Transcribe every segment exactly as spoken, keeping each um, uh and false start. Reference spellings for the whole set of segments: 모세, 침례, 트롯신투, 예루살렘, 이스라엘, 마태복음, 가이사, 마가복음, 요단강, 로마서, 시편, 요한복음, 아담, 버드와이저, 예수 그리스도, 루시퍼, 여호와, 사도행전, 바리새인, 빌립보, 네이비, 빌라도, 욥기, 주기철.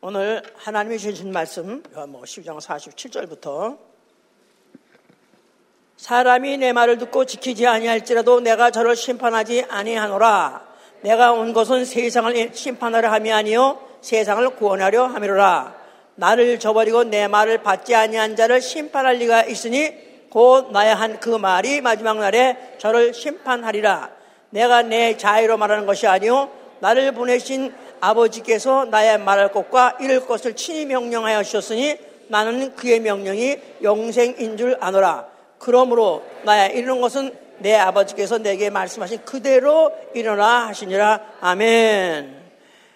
오늘 하나님이 주신 말씀 요한복음 십이 장 사십칠 절부터 사람이 내 말을 듣고 지키지 아니할지라도 내가 저를 심판하지 아니하노라. 내가 온 것은 세상을 심판하려 함이 아니요 세상을 구원하려 함이로라. 나를 저버리고 내 말을 받지 아니한 자를 심판할 리가 있으니 곧 나의 한 그 말이 마지막 날에 저를 심판하리라. 내가 내 자의로 말하는 것이 아니요 나를 보내신 아버지께서 나의 말할 것과 이를 것을 친히 명령하여 주셨으니 나는 그의 명령이 영생인 줄 아노라. 그러므로 나의 이르는 것은 내 아버지께서 내게 말씀하신 그대로 일어나 하시니라. 아멘.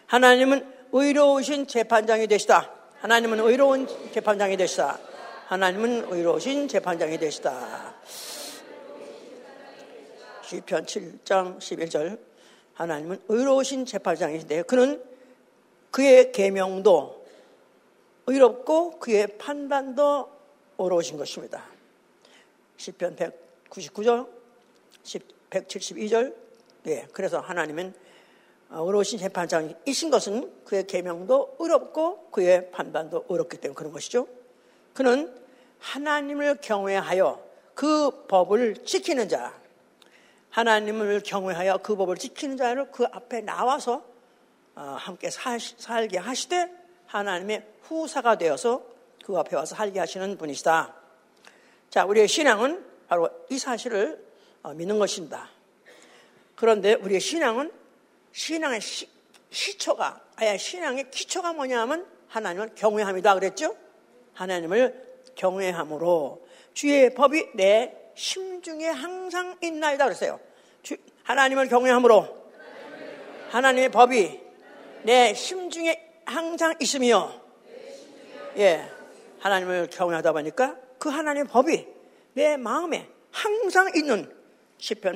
하나님은 의로우신 재판장이 되시다. 하나님은 의로운 재판장이 되시다. 하나님은 의로우신 재판장이 되시다. 시편 칠 장 십일 절. 하나님은 의로우신 재판장이신데요, 그는 그의 계명도 의롭고 그의 판단도 의로우신 것입니다. 시편 백구십구 절, 백칠십이 절. 네, 그래서 하나님은 의로우신 재판장이신 것은 그의 계명도 의롭고 그의 판단도 의롭기 때문에 그런 것이죠. 그는 하나님을 경외하여 그 법을 지키는 자, 하나님을 경외하여 그 법을 지키는 자를 그 앞에 나와서 함께 살게 하시되 하나님의 후사가 되어서 그 앞에 와서 살게 하시는 분이시다. 자, 우리의 신앙은 바로 이 사실을 믿는 것입니다. 그런데 우리의 신앙은 신앙의 시, 시초가 아예 신앙의 기초가 뭐냐면 하나님을 경외함이다 그랬죠. 하나님을 경외함으로 주의 법이 내 심중에 항상 있나이다 그랬어요. 주, 하나님을 경외함으로 하나님의 법이 내 심중에 항상 있으며, 예, 하나님을 경외하다 보니까 그 하나님의 법이 내 마음에 항상 있는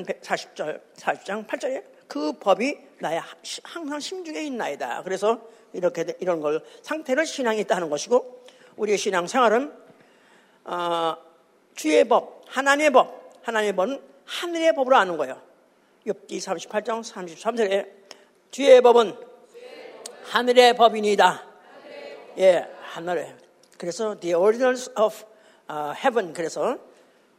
시편 사십 절, 사십 장 팔 절에 그 법이 나의 항상 심중에 있나이다. 그래서 이렇게 이런 걸 상태를 신앙이 있다는 것이고, 우리의 신앙 생활은 어, 주의 법, 하나님의 법, 하나님의 법은 하늘의 법으로 아는 거예요. 욥기 삼십팔 장 삼십삼 절에 주의 법은 하늘의 법이니다. 예, 하늘의. 그래서 the ordinance of heaven. 그래서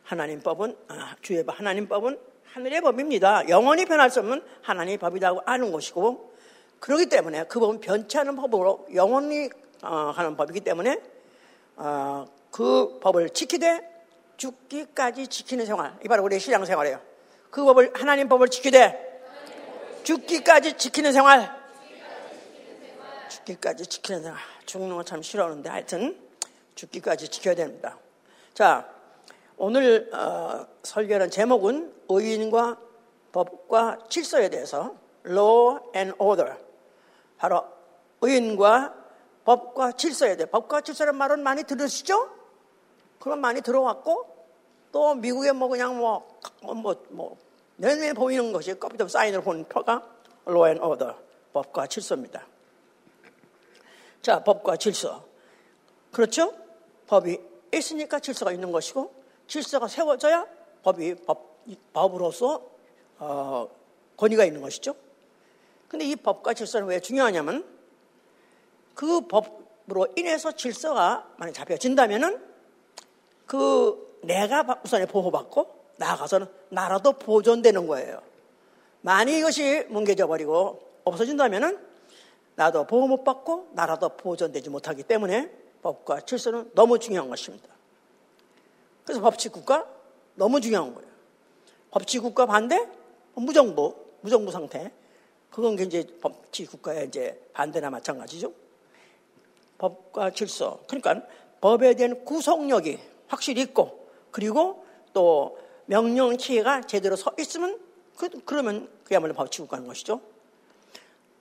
하나님 법은 주의 법, 하나님 법은 하늘의 법입니다. 영원히 변할 수 없는 하나님의 법이라고 아는 것이고, 그렇기 때문에 그 법은 변치 않은 법으로 영원히 하는 법이기 때문에 그 법을 지키되 죽기까지 지키는 생활, 이 바로 우리의 신앙생활이에요. 그 법을, 하나님 법을 지키되 죽기까지 지키는 생활, 죽기까지 지키는 생활. 죽는 거 참 싫어하는데 하여튼 죽기까지 지켜야 됩니다. 자, 오늘 어, 설교하는 제목은 의인과 법과 질서에 대해서 law and order, 바로 의인과 법과 질서에 대해. 법과 질서라는 말은 많이 들으시죠? 그런 많이 들어왔고, 또 미국에 뭐 그냥 뭐, 뭐, 뭐, 내내 보이는 것이 껍데기 사인으로 보는 표가 law and order, 법과 질서입니다. 자, 법과 질서. 그렇죠? 법이 있으니까 질서가 있는 것이고, 질서가 세워져야 법이 법, 법으로서, 어, 권위가 있는 것이죠. 근데 이 법과 질서는 왜 중요하냐면, 그 법으로 인해서 질서가 만약 잡혀진다면은, 그 내가 우선에 보호받고 나아가서는 나라도 보존되는 거예요. 만약 이것이 뭉개져 버리고 없어진다면은 나도 보호 못 받고 나라도 보존되지 못하기 때문에 법과 질서는 너무 중요한 것입니다. 그래서 법치국가 너무 중요한 거예요. 법치국가 반대 무정부, 무정부 상태. 그건 이제 법치국가의 이제 반대나 마찬가지죠. 법과 질서. 그러니까 법에 대한 구속력이 확실히 있고, 그리고 또 명령체계가 제대로 서 있으면 그, 그러면 그야말로 법치국가는 것이죠.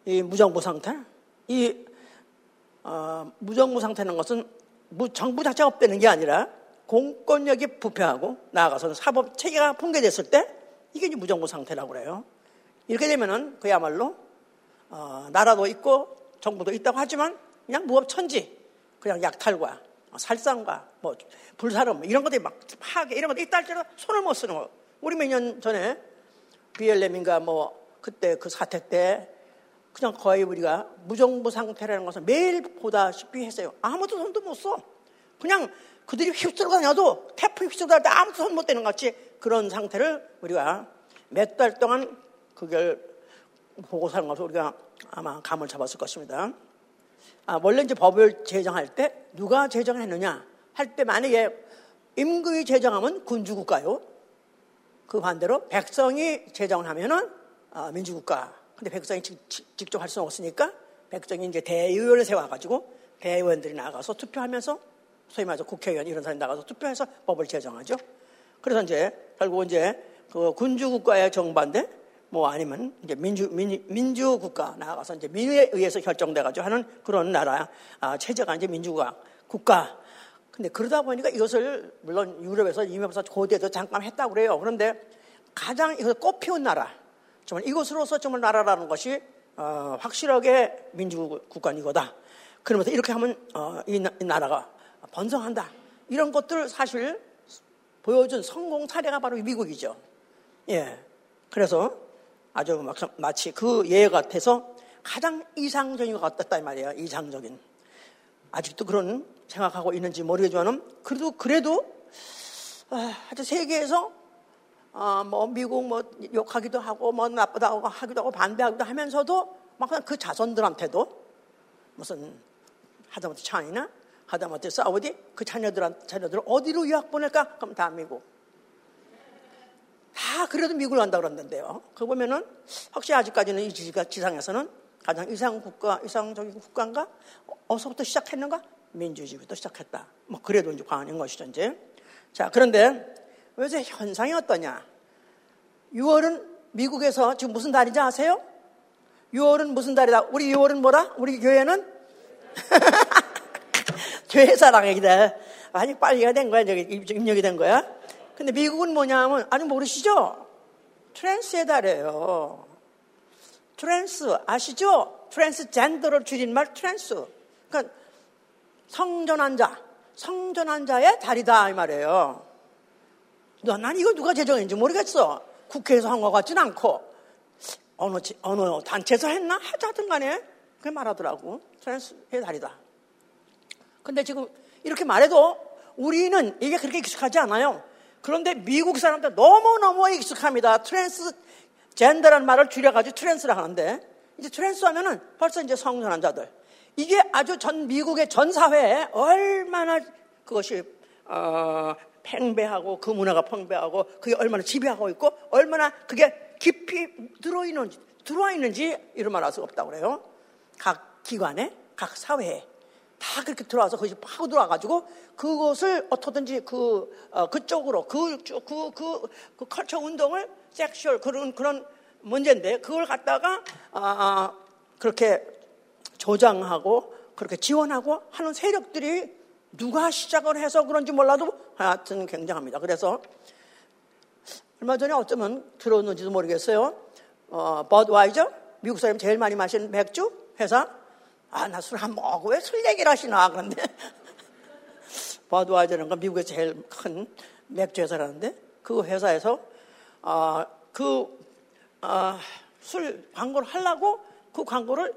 이 무정부 상태, 이 어, 무정부 상태는 것은 무, 정부 자체가 없다는 게 아니라 공권력이 부패하고 나아가서는 사법체계가 붕괴됐을 때 이게 이제 무정부 상태라고 그래요. 이렇게 되면은 그야말로 어, 나라도 있고 정부도 있다고 하지만 그냥 무법천지, 그냥 약탈과 살상과 뭐 불사름 이런 것들이 막 파괴 이런 것들이 있다 할지라도 손을 못 쓰는 거. 우리 몇 년 전에 비엘엠인가 뭐 그때 그 사태 때 그냥 거의 우리가 무정부 상태라는 것을 매일 보다시피 했어요. 아무도 손도 못 써. 그냥 그들이 휩쓸고 다녀도 태풍이 휩쓸고 다녀도 아무도 손 못 대는 것 같이 그런 상태를 우리가 몇 달 동안 그걸 보고 사는 것을 우리가 아마 감을 잡았을 것입니다. 아, 원래 이제 법을 제정할 때 누가 제정했느냐 할 때 만약에 임금이 제정하면 군주국가요. 그 반대로 백성이 제정을 하면은 아, 민주국가. 근데 백성이 직접 할 수는 없으니까 백성이 이제 대의원을 세워가지고 대의원들이 나가서 투표하면서 소위 말해서 국회의원 이런 사람이 나가서 투표해서 법을 제정하죠. 그래서 이제 결국 이제 그 군주국가의 정반대 뭐 아니면 이제 민주, 민, 민주국가 나가서 이제 민의에 의해서 결정돼가지고 하는 그런 나라 아, 체제가 이제 민주국가 국가. 근데 그러다 보니까 이것을 물론 유럽에서 이민에서 고대에서 잠깐 했다고 그래요. 그런데 가장 이것을 꽃피운 나라 정말 이것으로서 정말 나라라는 것이 어, 확실하게 민주국가인 이거다. 그러면서 이렇게 하면 어, 이, 나, 이 나라가 번성한다. 이런 것들 사실 보여준 성공 사례가 바로 미국이죠. 예, 그래서 아주 막, 마치 그 예 같아서 가장 이상적인 것 같았다 이 말이에요. 이상적인. 아직도 그런 생각하고 있는지 모르겠지만 그래도 그래도 하여튼 세계에서 어, 뭐 미국 뭐 욕하기도 하고 뭐 나쁘다고 하기도 하고 반대하기도 하면서도 막 그 자손들한테도 무슨 하다못해 차이나 하다못해 사우디 그 자녀들한테 자녀들을 어디로 유학 보낼까? 그럼 다 미국. 다 그래도 미국을 간다 그러는데요. 그거 보면은 혹시 아직까지는 이 지상에서는 가장 이상 국가 이상적인 국가인가? 어디서부터 시작했는가? 민주주의부터 시작했다. 뭐 그래도 이제 과언인 것이죠 이제. 자 그런데. 그래서 현상이 어떠냐? 유월은 미국에서 지금 무슨 달인지 아세요? 유월은 무슨 달이다? 우리 유월은 뭐라? 우리 교회는? 죄사랑이다. 아니 빨리가 된 거야. 저기 입력이 된 거야. 근데 미국은 뭐냐면 아직 모르시죠? 트랜스의 달이에요. 트랜스 아시죠? 트랜스젠더를 줄인 말 트랜스. 그러니까 성전환 자, 성전환 자의 달이다 이 말이에요. 난 이거 누가 제정했는지 모르겠어. 국회에서 한 것 같진 않고 어느, 어느 단체에서 했나? 하여튼 간에 그렇게 말하더라고. 트랜스의 달이다. 근데 지금 이렇게 말해도 우리는 이게 그렇게 익숙하지 않아요. 그런데 미국 사람들 너무너무 익숙합니다. 트랜스젠더라는 말을 줄여가지고 트랜스라 하는데 이제 트랜스 하면은 벌써 이제 성전환 자들. 이게 아주 전 미국의 전 사회에 얼마나 그것이 어... 팽배하고 그 문화가 팽배하고 그게 얼마나 지배하고 있고 얼마나 그게 깊이 들어있는지 들어있는지 이런 말할 수가 없다고 그래요. 각 기관에 각 사회에 다 그렇게 들어와서 거기서 파고 들어와가지고 그것을 어떻든지 그 어, 그쪽으로 그그그 그, 그 컬처 운동을 섹슈얼 그런 그런 문제인데 그걸 갖다가 아, 그렇게 조장하고 그렇게 지원하고 하는 세력들이. 누가 시작을 해서 그런지 몰라도 하여튼 굉장합니다. 그래서 얼마 전에 어쩌면 들었는지도 모르겠어요. 어, 버드와이저 미국 사람이 제일 많이 마시는 맥주 회사. 아, 나 술 안 먹어. 왜 술 얘기를 하시나? 그런데 버드와이저는 미국에서 제일 큰 맥주 회사라는데 그 회사에서 어, 그 어, 술 광고를 하려고 그 광고를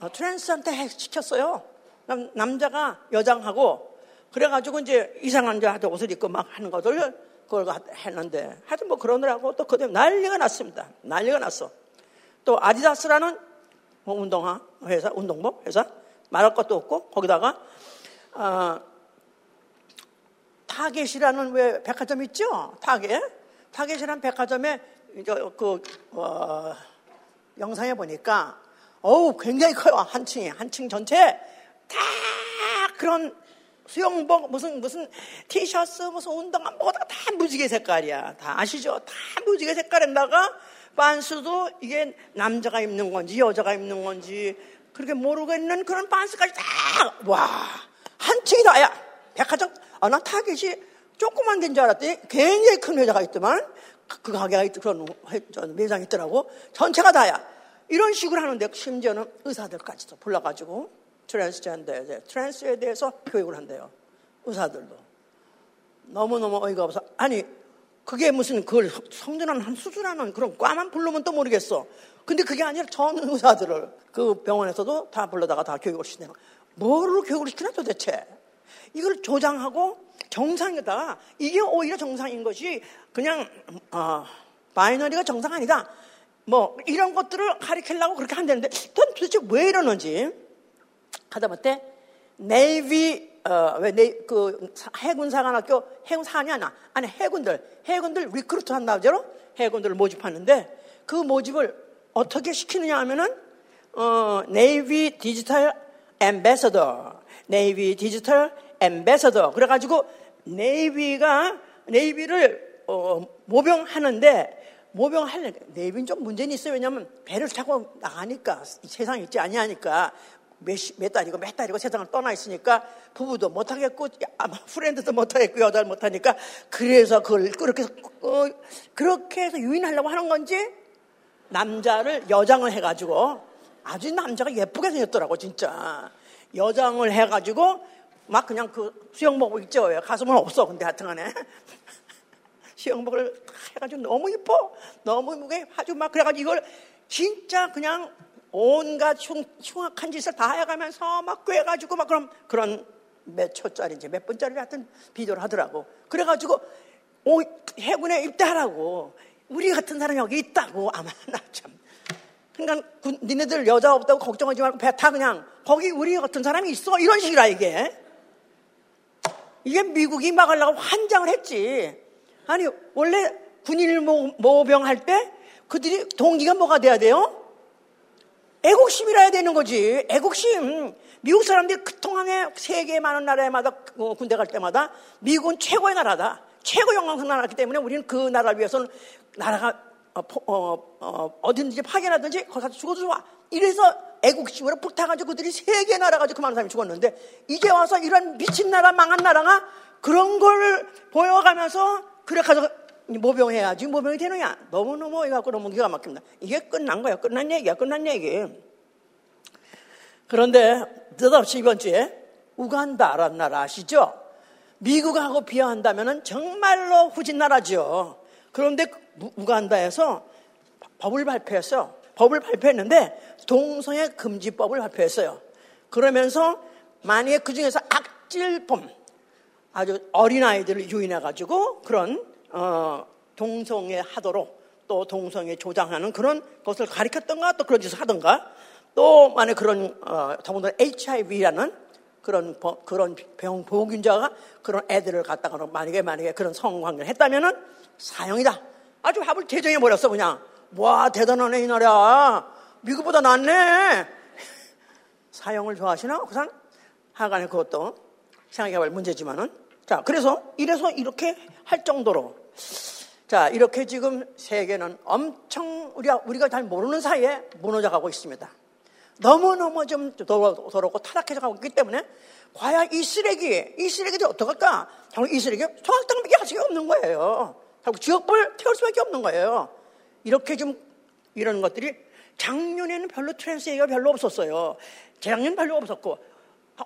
어, 트랜스한테 시켰어요. 남자가 여장하고 그래가지고 이제 이상한 자한테 옷을 입고 막 하는 것을 그걸 했는데 하여튼 뭐 그러느라고 또 그때 난리가 났습니다. 난리가 났어. 또 아디다스라는 뭐 운동화 회사, 운동복 회사 말할 것도 없고 거기다가 어, 타겟이라는 왜 백화점 있죠? 타겟. 타겟이라는 백화점에 이제 그 어, 영상에 보니까 어우 굉장히 커요. 한 층에 한 층 전체. 다 그런 수영복 무슨 무슨 티셔츠 무슨 운동화 뭐다 다 무지개 색깔이야. 다 아시죠? 다 무지개 색깔에다가 반스도 이게 남자가 입는 건지 여자가 입는 건지 그렇게 모르겠는 그런 반스까지 다 와 한 층이다야. 백화점 아 난 타겟이 조그만 데인 줄 알았더니 굉장히 큰 회사가 있더만 그 가게가 있 그런 매장이 있더라고. 전체가 다야. 이런 식으로 하는데 심지어는 의사들까지도 불러가지고. 트랜스젠더에 트랜스에 대해서 교육을 한대요. 의사들도 너무너무 어이가 없어. 아니 그게 무슨 그걸 성전하는 한 수술하는 그런 과만 부르면 또 모르겠어. 근데 그게 아니라 전 의사들을 그 병원에서도 다 불러다가 다 교육을 시키는 뭐로 교육을 시키나 도대체. 이걸 조장하고 정상에다가 이게 오히려 정상인 것이 그냥 어, 바이너리가 정상 아니다 뭐 이런 것들을 가리키려고 그렇게 한다는데 도대체 왜 이러는지 하다못해 네이비 어, 왜 네, 그 해군사관학교 해군사관이 아니야 아니 해군들 해군들 리크루트 한다고 하죠. 해군들을 모집하는데 그 모집을 어떻게 시키느냐 하면은 어, 네이비 디지털 앰베서더 네이비 디지털 앰베서더 그래가지고 네이비가 네이비를 어, 모병하는데 모병하려면 네이비는 좀 문제는 있어요. 왜냐하면 배를 타고 나가니까 세상에 있지 아니하니까 몇, 몇 달이고 몇 달이고 세상을 떠나 있으니까 부부도 못하겠고 아마 프렌드도 못하겠고 여자를 못하니까 그래서 그걸 그렇게 해서, 어, 그렇게 해서 유인하려고 하는 건지 남자를 여장을 해가지고 아주 남자가 예쁘게 생겼더라고 진짜. 여장을 해가지고 막 그냥 그 수영복 있죠. 가슴은 없어 근데 하여튼 간에 수영복을 해가지고 너무 예뻐 너무 예쁘게 아주 막 그래가지고 이걸 진짜 그냥 온갖 흉, 흉악한 짓을 다 해가면서 막 꿰가지고 막 그런, 그런 몇 초짜리인지 몇 분짜리 하여튼 비교를 하더라고. 그래가지고, 오, 해군에 입대하라고. 우리 같은 사람이 여기 있다고. 아마, 나 참. 그러니까, 군, 니네들 여자 없다고 걱정하지 말고 배 타 그냥. 거기 우리 같은 사람이 있어. 이런 식이라, 이게. 이게 미국이 막으려고 환장을 했지. 아니, 원래 군인 모병할 때 그들이 동기가 뭐가 돼야 돼요? 애국심이라 해야 되는 거지. 애국심. 미국 사람들이 그 통항에 세계 많은 나라에마다 어, 군대 갈 때마다 미국은 최고의 나라다. 최고 영광스러운 나라이기 때문에 우리는 그 나라를 위해서는 나라가 어, 어, 어, 어딘지 파견하든지 거기서 죽어도 좋아. 이래서 애국심으로 불타가지고 그들이 세계 나라 가지고 그 많은 사람이 죽었는데 이제 와서 이런 미친 나라 망한 나라가 그런 걸 보여가면서 그래 가지고 모병해야지 모병이 되느냐. 너무너무 이래갖고 너무 기가 막힙니다. 이게 끝난 거야. 끝난 얘기야. 끝난 얘기. 그런데 뜻없이 이번 주에 우간다라는 나라 아시죠? 미국하고 비교한다면 정말로 후진 나라죠. 그런데 우간다에서 법을 발표했어요. 법을 발표했는데 동성애 금지법을 발표했어요. 그러면서 만약에 그중에서 악질범 아주 어린아이들을 유인해가지고 그런 어, 동성애 하도록 또 동성애 조장하는 그런 것을 가리켰던가 또 그런 짓을 하던가 또 만약 그런 어, 더군다나 에이치아이브라는 그런 그런 병 보균자가 그런 애들을 갖다가 만약에 만약에 그런 성관계를 했다면은 사형이다. 아주 합을 개정해 버렸어 그냥. 와 대단하네 이 나라. 미국보다 낫네. 사형을 좋아하시나? 그상 하간에 그것도 생각해볼 문제지만은. 자 그래서 이래서 이렇게 할 정도로. 자 이렇게 지금 세계는 엄청 우리가, 우리가 잘 모르는 사이에 무너져 가고 있습니다. 너무너무 좀 더럽고 타락해져 가고 있기 때문에 과연 이 쓰레기 이 쓰레기들 어떡할까. 결국 이 쓰레기 소각당밖에 할 수가 없는 거예요. 결국 지역벌 태울 수밖에 없는 거예요. 이렇게 좀 이런 것들이 작년에는 별로 트랜스 얘기가 별로 없었어요. 재작년 별로 없었고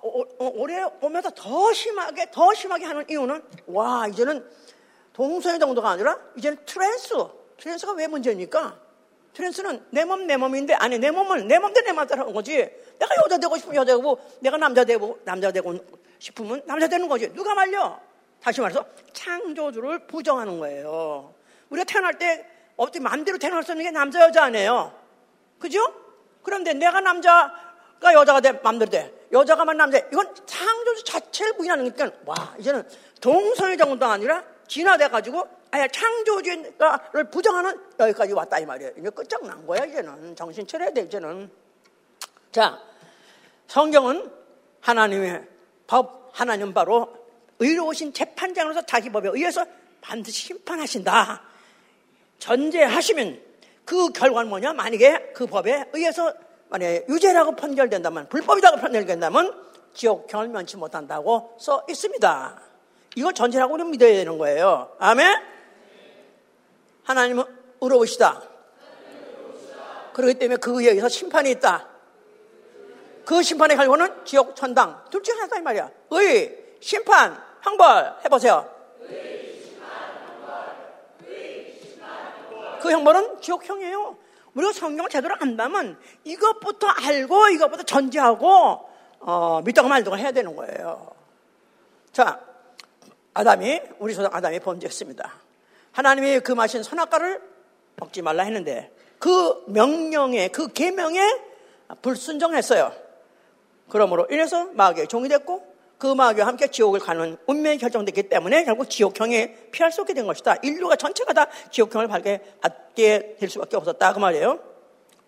오, 오, 올해 오면서 더 심하게 더 심하게 하는 이유는 와 이제는 동성애 정도가 아니라 이제는 트랜스. 트랜스가 왜 문제입니까? 트랜스는 내 몸 내 몸인데 아니 내 몸은 내 몸대 내 맞다라는 거지. 내가 여자 되고 싶으면 여자 되고 내가 남자 되고 남자 되고 싶으면 남자 되는 거지. 누가 말려? 다시 말해서 창조주를 부정하는 거예요. 우리가 태어날 때 어떻게 마음대로 태어날 수 있는 게 남자 여자 아니에요. 그죠? 그런데 내가 남자가 여자가 돼 마음대로 돼. 여자가만 남자. 이건 창조주 자체를 부인하는 거니까 와 이제는 동성애 정도가 아니라 진화돼가지고 아예 창조주를 부정하는 여기까지 왔다 이 말이에요. 이제 끝장난 거야 이제는. 정신 차려야 돼 이제는. 자 성경은 하나님의 법 하나님 바로 의로우신 재판장으로서 자기 법에 의해서 반드시 심판하신다. 전제하시면 그 결과는 뭐냐. 만약에 그 법에 의해서 만약에 유죄라고 판결된다면 불법이라고 판결된다면 지옥 형을 면치 못한다고 써 있습니다. 이걸 전제라고 우리는 믿어야 되는 거예요. 아멘? 하나님은 의로우시다. 그렇기 때문에 그에 의해서 심판이 있다. 그 심판의 결과는 지옥, 천당 둘 중에 하나다 이 말이야. 의, 심판, 형벌 해보세요. 의, 심판, 형벌 그 형벌은 지옥형이에요. 우리가 성경을 제대로 안다면 이것부터 알고 이것부터 전제하고 어, 믿다고 말다고 해야 되는 거예요. 자, 아담이 우리 조상 아담이 범죄했습니다. 하나님이 금하신 선악과를 먹지 말라 했는데 그 명령에 그 계명에 불순종했어요. 그러므로 인해서 마귀의 종이 됐고 그 마귀와 함께 지옥을 가는 운명이 결정됐기 때문에 결국 지옥형에 피할 수 없게 된 것이다. 인류가 전체가 다 지옥형을 받게 될 수밖에 없었다 그 말이에요.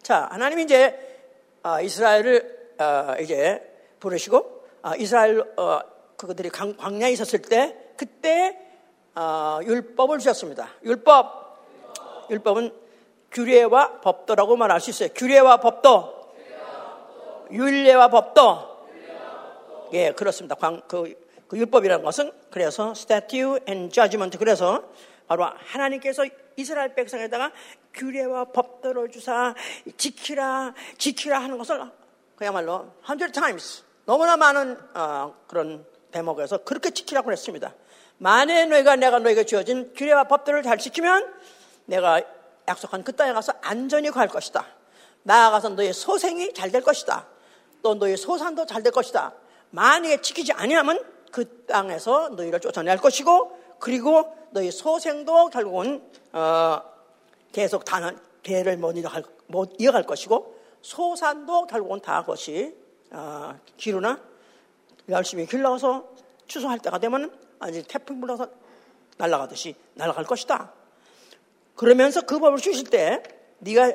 자, 하나님이 이제 아, 이스라엘을 아, 이제 부르시고 아, 이스라엘 어, 그들이 광야에 있었을 때 그때 어, 율법을 주셨습니다. 율법. 율법은 규례와 법도라고 말할 수 있어요. 규례와 법도, 율례와 법도. 예, 그렇습니다. 광, 그, 그 율법이라는 것은 그래서 statute and judgment. 그래서 바로 하나님께서 이스라엘 백성에다가 규례와 법도를 주사 지키라, 지키라 하는 것을 그야말로 hundred times 너무나 많은 어, 그런 대목에서 그렇게 지키라고 했습니다. 만에 너희가 내가 너희에게 주어진 규례와 법도를 잘 지키면 내가 약속한 그 땅에 가서 안전히 구할 것이다. 나아가서 너의 소생이 잘 될 것이다. 또 너의 소산도 잘 될 것이다. 만약에 지키지 아니하면 그 땅에서 너희를 쫓아낼 것이고 그리고 너희 소생도 결국은 어, 계속 다는 대를 못 이어갈, 못 이어갈 것이고 소산도 결국은 다 그것이 어, 기르나 열심히 길러서 추수할 때가 되면 아니 태풍 불어서 날아가듯이 날아갈 것이다. 그러면서 그 법을 주실 때 네가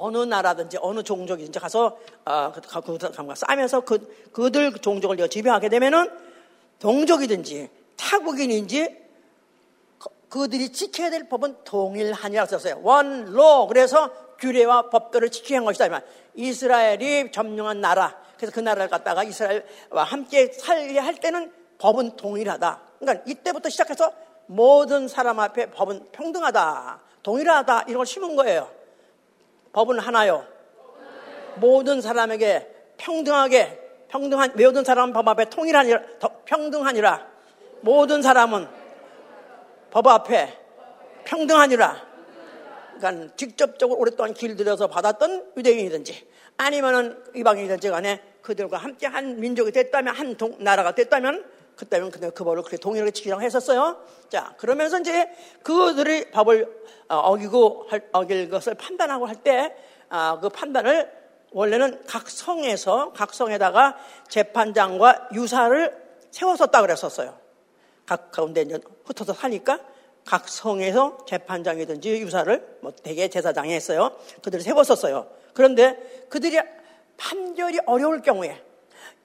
어느 나라든지 어느 종족이든지 가서 어, 그들 감과 싸면서 그 그들 종족을 네가 지배하게 되면은 동족이든지 타국인인지 그들이 지켜야 될 법은 동일하니라고 썼어요. One law. 그래서 규례와 법도를 지키게 한 것이다. 이스라엘이 점령한 나라. 그래서 그 나라를 갖다가 이스라엘과 함께 살게 할 때는 법은 동일하다. 그러니까 이때부터 시작해서 모든 사람 앞에 법은 평등하다, 동일하다 이런 걸 심은 거예요. 법은 하나요. 모든 사람에게 평등하게 평등한 모든 사람은 법 앞에 통일하니라, 평등하니라. 모든 사람은 법 앞에 평등하니라. 그러니까 직접적으로 오랫동안 길들여서 받았던 유대인이든지 아니면은 이방인이든지 간에 그들과 함께 한 민족이 됐다면 한 동, 나라가 됐다면 그때는 그냥 그 법을 그렇게 동일하게 지키라고 했었어요. 자, 그러면서 이제 그들이 법을 어기고 할, 어길 것을 판단하고 할 때 그 판단을 원래는 각 성에서 각 성에다가 재판장과 유사를 세웠었다 그랬었어요. 각 가운데 이제 흩어서 사니까 각 성에서 재판장이든지 유사를 뭐 대개 제사장이 했어요. 그들을 세웠었어요. 그런데 그들이 판결이 어려울 경우에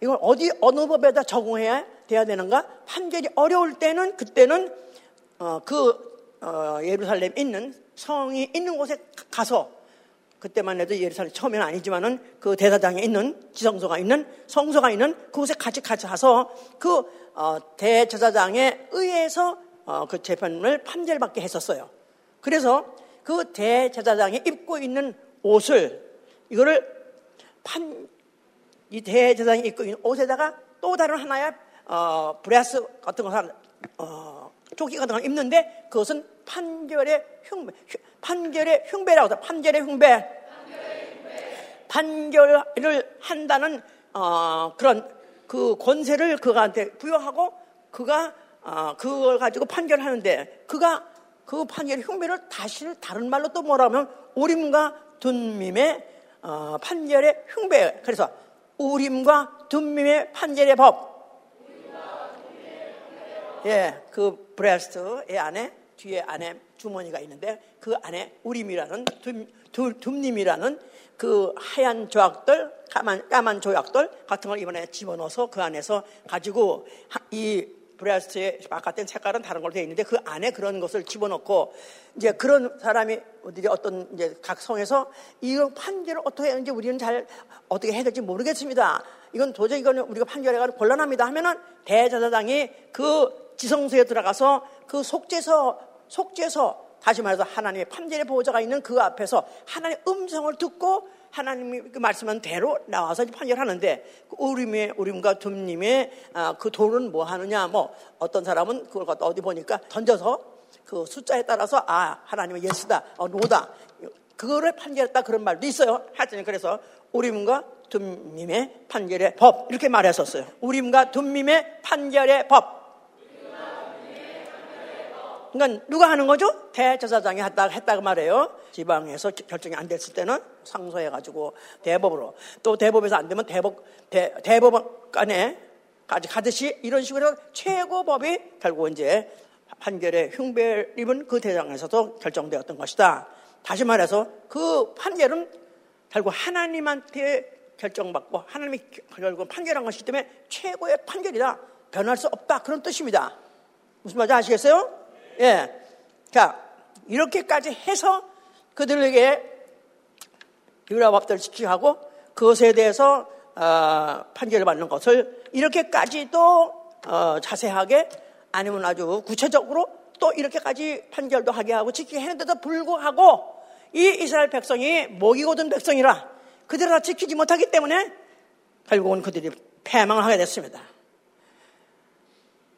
이걸 어디 어느 법에다 적용해야 돼야 되는가? 판결이 어려울 때는 그때는 어, 그 어, 예루살렘 있는 성이 있는 곳에 가서 그때만 해도 예루살렘 처음에는 아니지만은 그 대사장에 있는 지성소가 있는 성소가 있는 그곳에 같이 같이 가서 그 어, 대제사장에 의해서 어, 그 재판을 판결받게 했었어요. 그래서 그 대제사장이 입고 있는 옷을 이거를 판 이 대제사장이 입고 있는 옷에다가 또 다른 하나의 어, 브레스 같은 거, 어, 조끼 같은 걸 입는데 그것은 판결의 흉배, 휴, 판결의 흉배라고 해서 판결의 흉배, 판결을 한다는 어, 그런 그 권세를 그가한테 부여하고 그가 어, 그걸 가지고 판결하는데 그가 그 판결의 흉배를 다시 다른 말로 또 뭐라 하면 우림과 둠밈의 어, 판결의 흉배. 그래서 우림과 둠밈의 판결의 법. 예, 그 브레스트의 안에 뒤에 안에 주머니가 있는데 그 안에 우림이라는 둠님이라는 그 하얀 조약들 까만, 까만 조약들 같은 걸 이번에 집어넣어서 그 안에서 가지고 이 브레스트의 바깥에 색깔은 다른 걸로 되어 있는데 그 안에 그런 것을 집어넣고 이제 그런 사람이 어디 어떤 이제 각 성에서 이 판결을 어떻게 하는지 우리는 잘 어떻게 해야 될지 모르겠습니다. 이건 도저히 이거는 우리가 판결해가 곤란합니다. 하면은 대제사장이 그 지성소에 들어가서 그 속죄서, 속죄서 다시 말해서 하나님의 판결의 보호자가 있는 그 앞에서 하나님의 음성을 듣고 하나님의 그 말씀한 대로 나와서 판결하는데 우림의, 우림과 둠님의 아, 그 돌은 뭐 하느냐 뭐 어떤 사람은 그걸 갖다 어디 보니까 던져서 그 숫자에 따라서 아, 하나님은 예스다, 어, 노다, 그거를 판결했다 그런 말도 있어요. 하여튼 그래서 우림과 둠밈의 판결의 법 이렇게 말했었어요. 우림과 둠밈의 판결의 법. 그러니까 누가 하는 거죠? 대제사장이 했다, 했다고 말해요. 지방에서 결정이 안 됐을 때는 상소해가지고 대법으로, 또 대법에서 안 되면 대법, 대, 대법관에 가듯이 이런 식으로 최고법이 결국 이제 판결의 흉배를 입은 그 대상에서도 결정되었던 것이다. 다시 말해서 그 판결은 결국 하나님한테 결정받고 하나님이 결국 판결한 것이기 때문에 최고의 판결이다. 변할 수 없다. 그런 뜻입니다. 무슨 말인지 아시겠어요? 예. 자, 이렇게까지 해서 그들에게 유라법들을 지키하고 그것에 대해서 어, 판결을 받는 것을 이렇게까지도 어, 자세하게 아니면 아주 구체적으로 또 이렇게까지 판결도 하게 하고 지키게 했는데도 불구하고 이 이스라엘 백성이 목이 고든 백성이라 그들을 다 지키지 못하기 때문에 결국은 그들이 패망을 하게 됐습니다.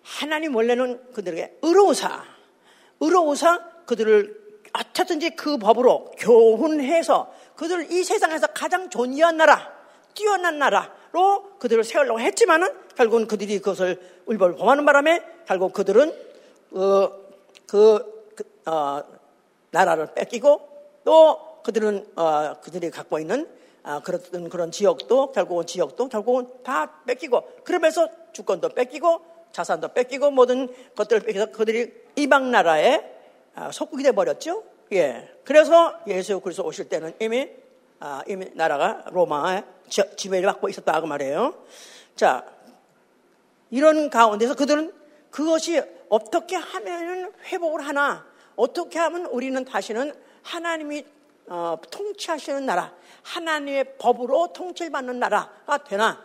하나님 원래는 그들에게 의로우사 의로우사 그들을 어쨌든지 그 법으로 교훈해서 그들을 이 세상에서 가장 존귀한 나라, 뛰어난 나라로 그들을 세우려고 했지만은 결국은 그들이 그것을 울벌 범하는 바람에 결국 그들은 어, 그, 그 어, 나라를 뺏기고 또 그들은 어, 그들이 갖고 있는 어, 그런 그런 지역도 결국은 지역도 결국은 다 뺏기고 그러면서 주권도 뺏기고 자산도 뺏기고 모든 것들을 뺏겨서 그들이 이방 나라에 속국이 돼버렸죠. 예. 그래서 예수 그리스도 오실 때는 이미, 아, 이미 나라가 로마에 지배를 받고 있었다. 그 말이에요. 자, 이런 가운데서 그들은 그것이 어떻게 하면 회복을 하나, 어떻게 하면 우리는 다시는 하나님이 어, 통치하시는 나라, 하나님의 법으로 통치를 받는 나라가 되나,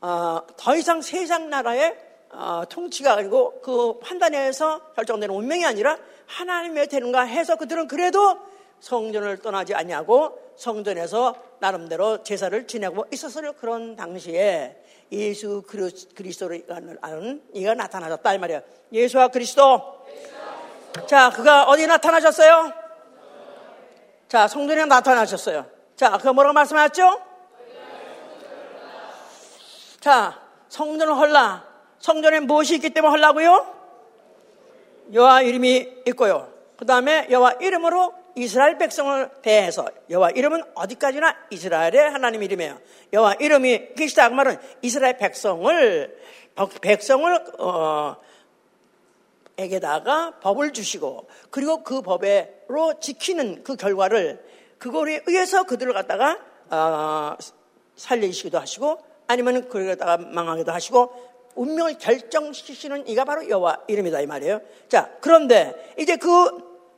어, 더 이상 세상 나라에 어, 통치가 아니고 그 판단에서 결정되는 운명이 아니라 하나님의 되는가 해서 그들은 그래도 성전을 떠나지 아니하고 성전에서 나름대로 제사를 지내고 있었을 그런 당시에 예수 그리스도를 아는 이가 나타나셨다 이 말이에요. 예수와 그리스도. 자, 그가 어디 나타나셨어요? 자, 성전에 나타나셨어요. 자, 그가 뭐라고 말씀하셨죠? 자, 성전을 헐라. 성전에 무엇이 있기 때문에 헐라고요? 여호와 이름이 있고요. 그 다음에 여호와 이름으로 이스라엘 백성을 대해서 여호와 이름은 어디까지나 이스라엘의 하나님 이름이에요. 여호와 이름이 계시다 그 말은 이스라엘 백성을 백성을 어, 에게다가 법을 주시고 그리고 그 법으로 지키는 그 결과를 그거에 의해서 그들을 갖다가 어, 살리시기도 하시고 아니면 그걸 갖다가 망하기도 하시고. 운명을 결정시키시는 이가 바로 여호와 이름이다 이 말이에요. 자, 그런데 이제 그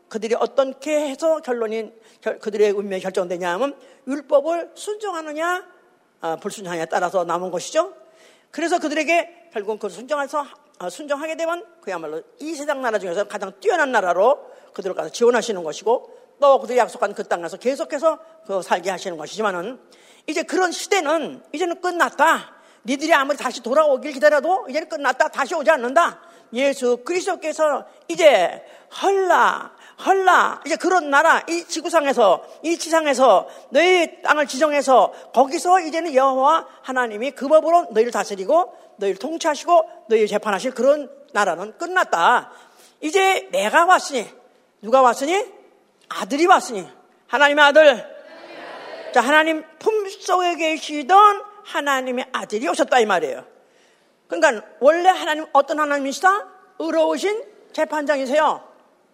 그들이 어떻게 해서 결론이 결, 그들의 운명이 결정되냐 하면 율법을 순종하느냐 어, 불순종하느냐에 따라서 남은 것이죠. 그래서 그들에게 결국 그 순종해서 어, 순종하게 되면 그야말로 이 세상 나라 중에서 가장 뛰어난 나라로 그들을 가서 지원하시는 것이고 또 그들이 약속한 그 땅에서 계속해서 그 살게 하시는 것이지만은 이제 그런 시대는 이제는 끝났다. 니들이 아무리 다시 돌아오길 기다려도 이제는 끝났다. 다시 오지 않는다. 예수 그리스도께서 이제 헐라 헐라 이제 그런 나라 이 지구상에서 이 지상에서 너희 땅을 지정해서 거기서 이제는 여호와 하나님이 그 법으로 너희를 다스리고 너희를 통치하시고 너희를 재판하실 그런 나라는 끝났다. 이제 내가 왔으니 누가 왔으니? 아들이 왔으니 하나님의 아들, 하나님의 아들. 자, 하나님 품속에 계시던 하나님의 아들이 오셨다 이 말이에요. 그러니까 원래 하나님 어떤 하나님이시다? 의로우신 재판장이세요.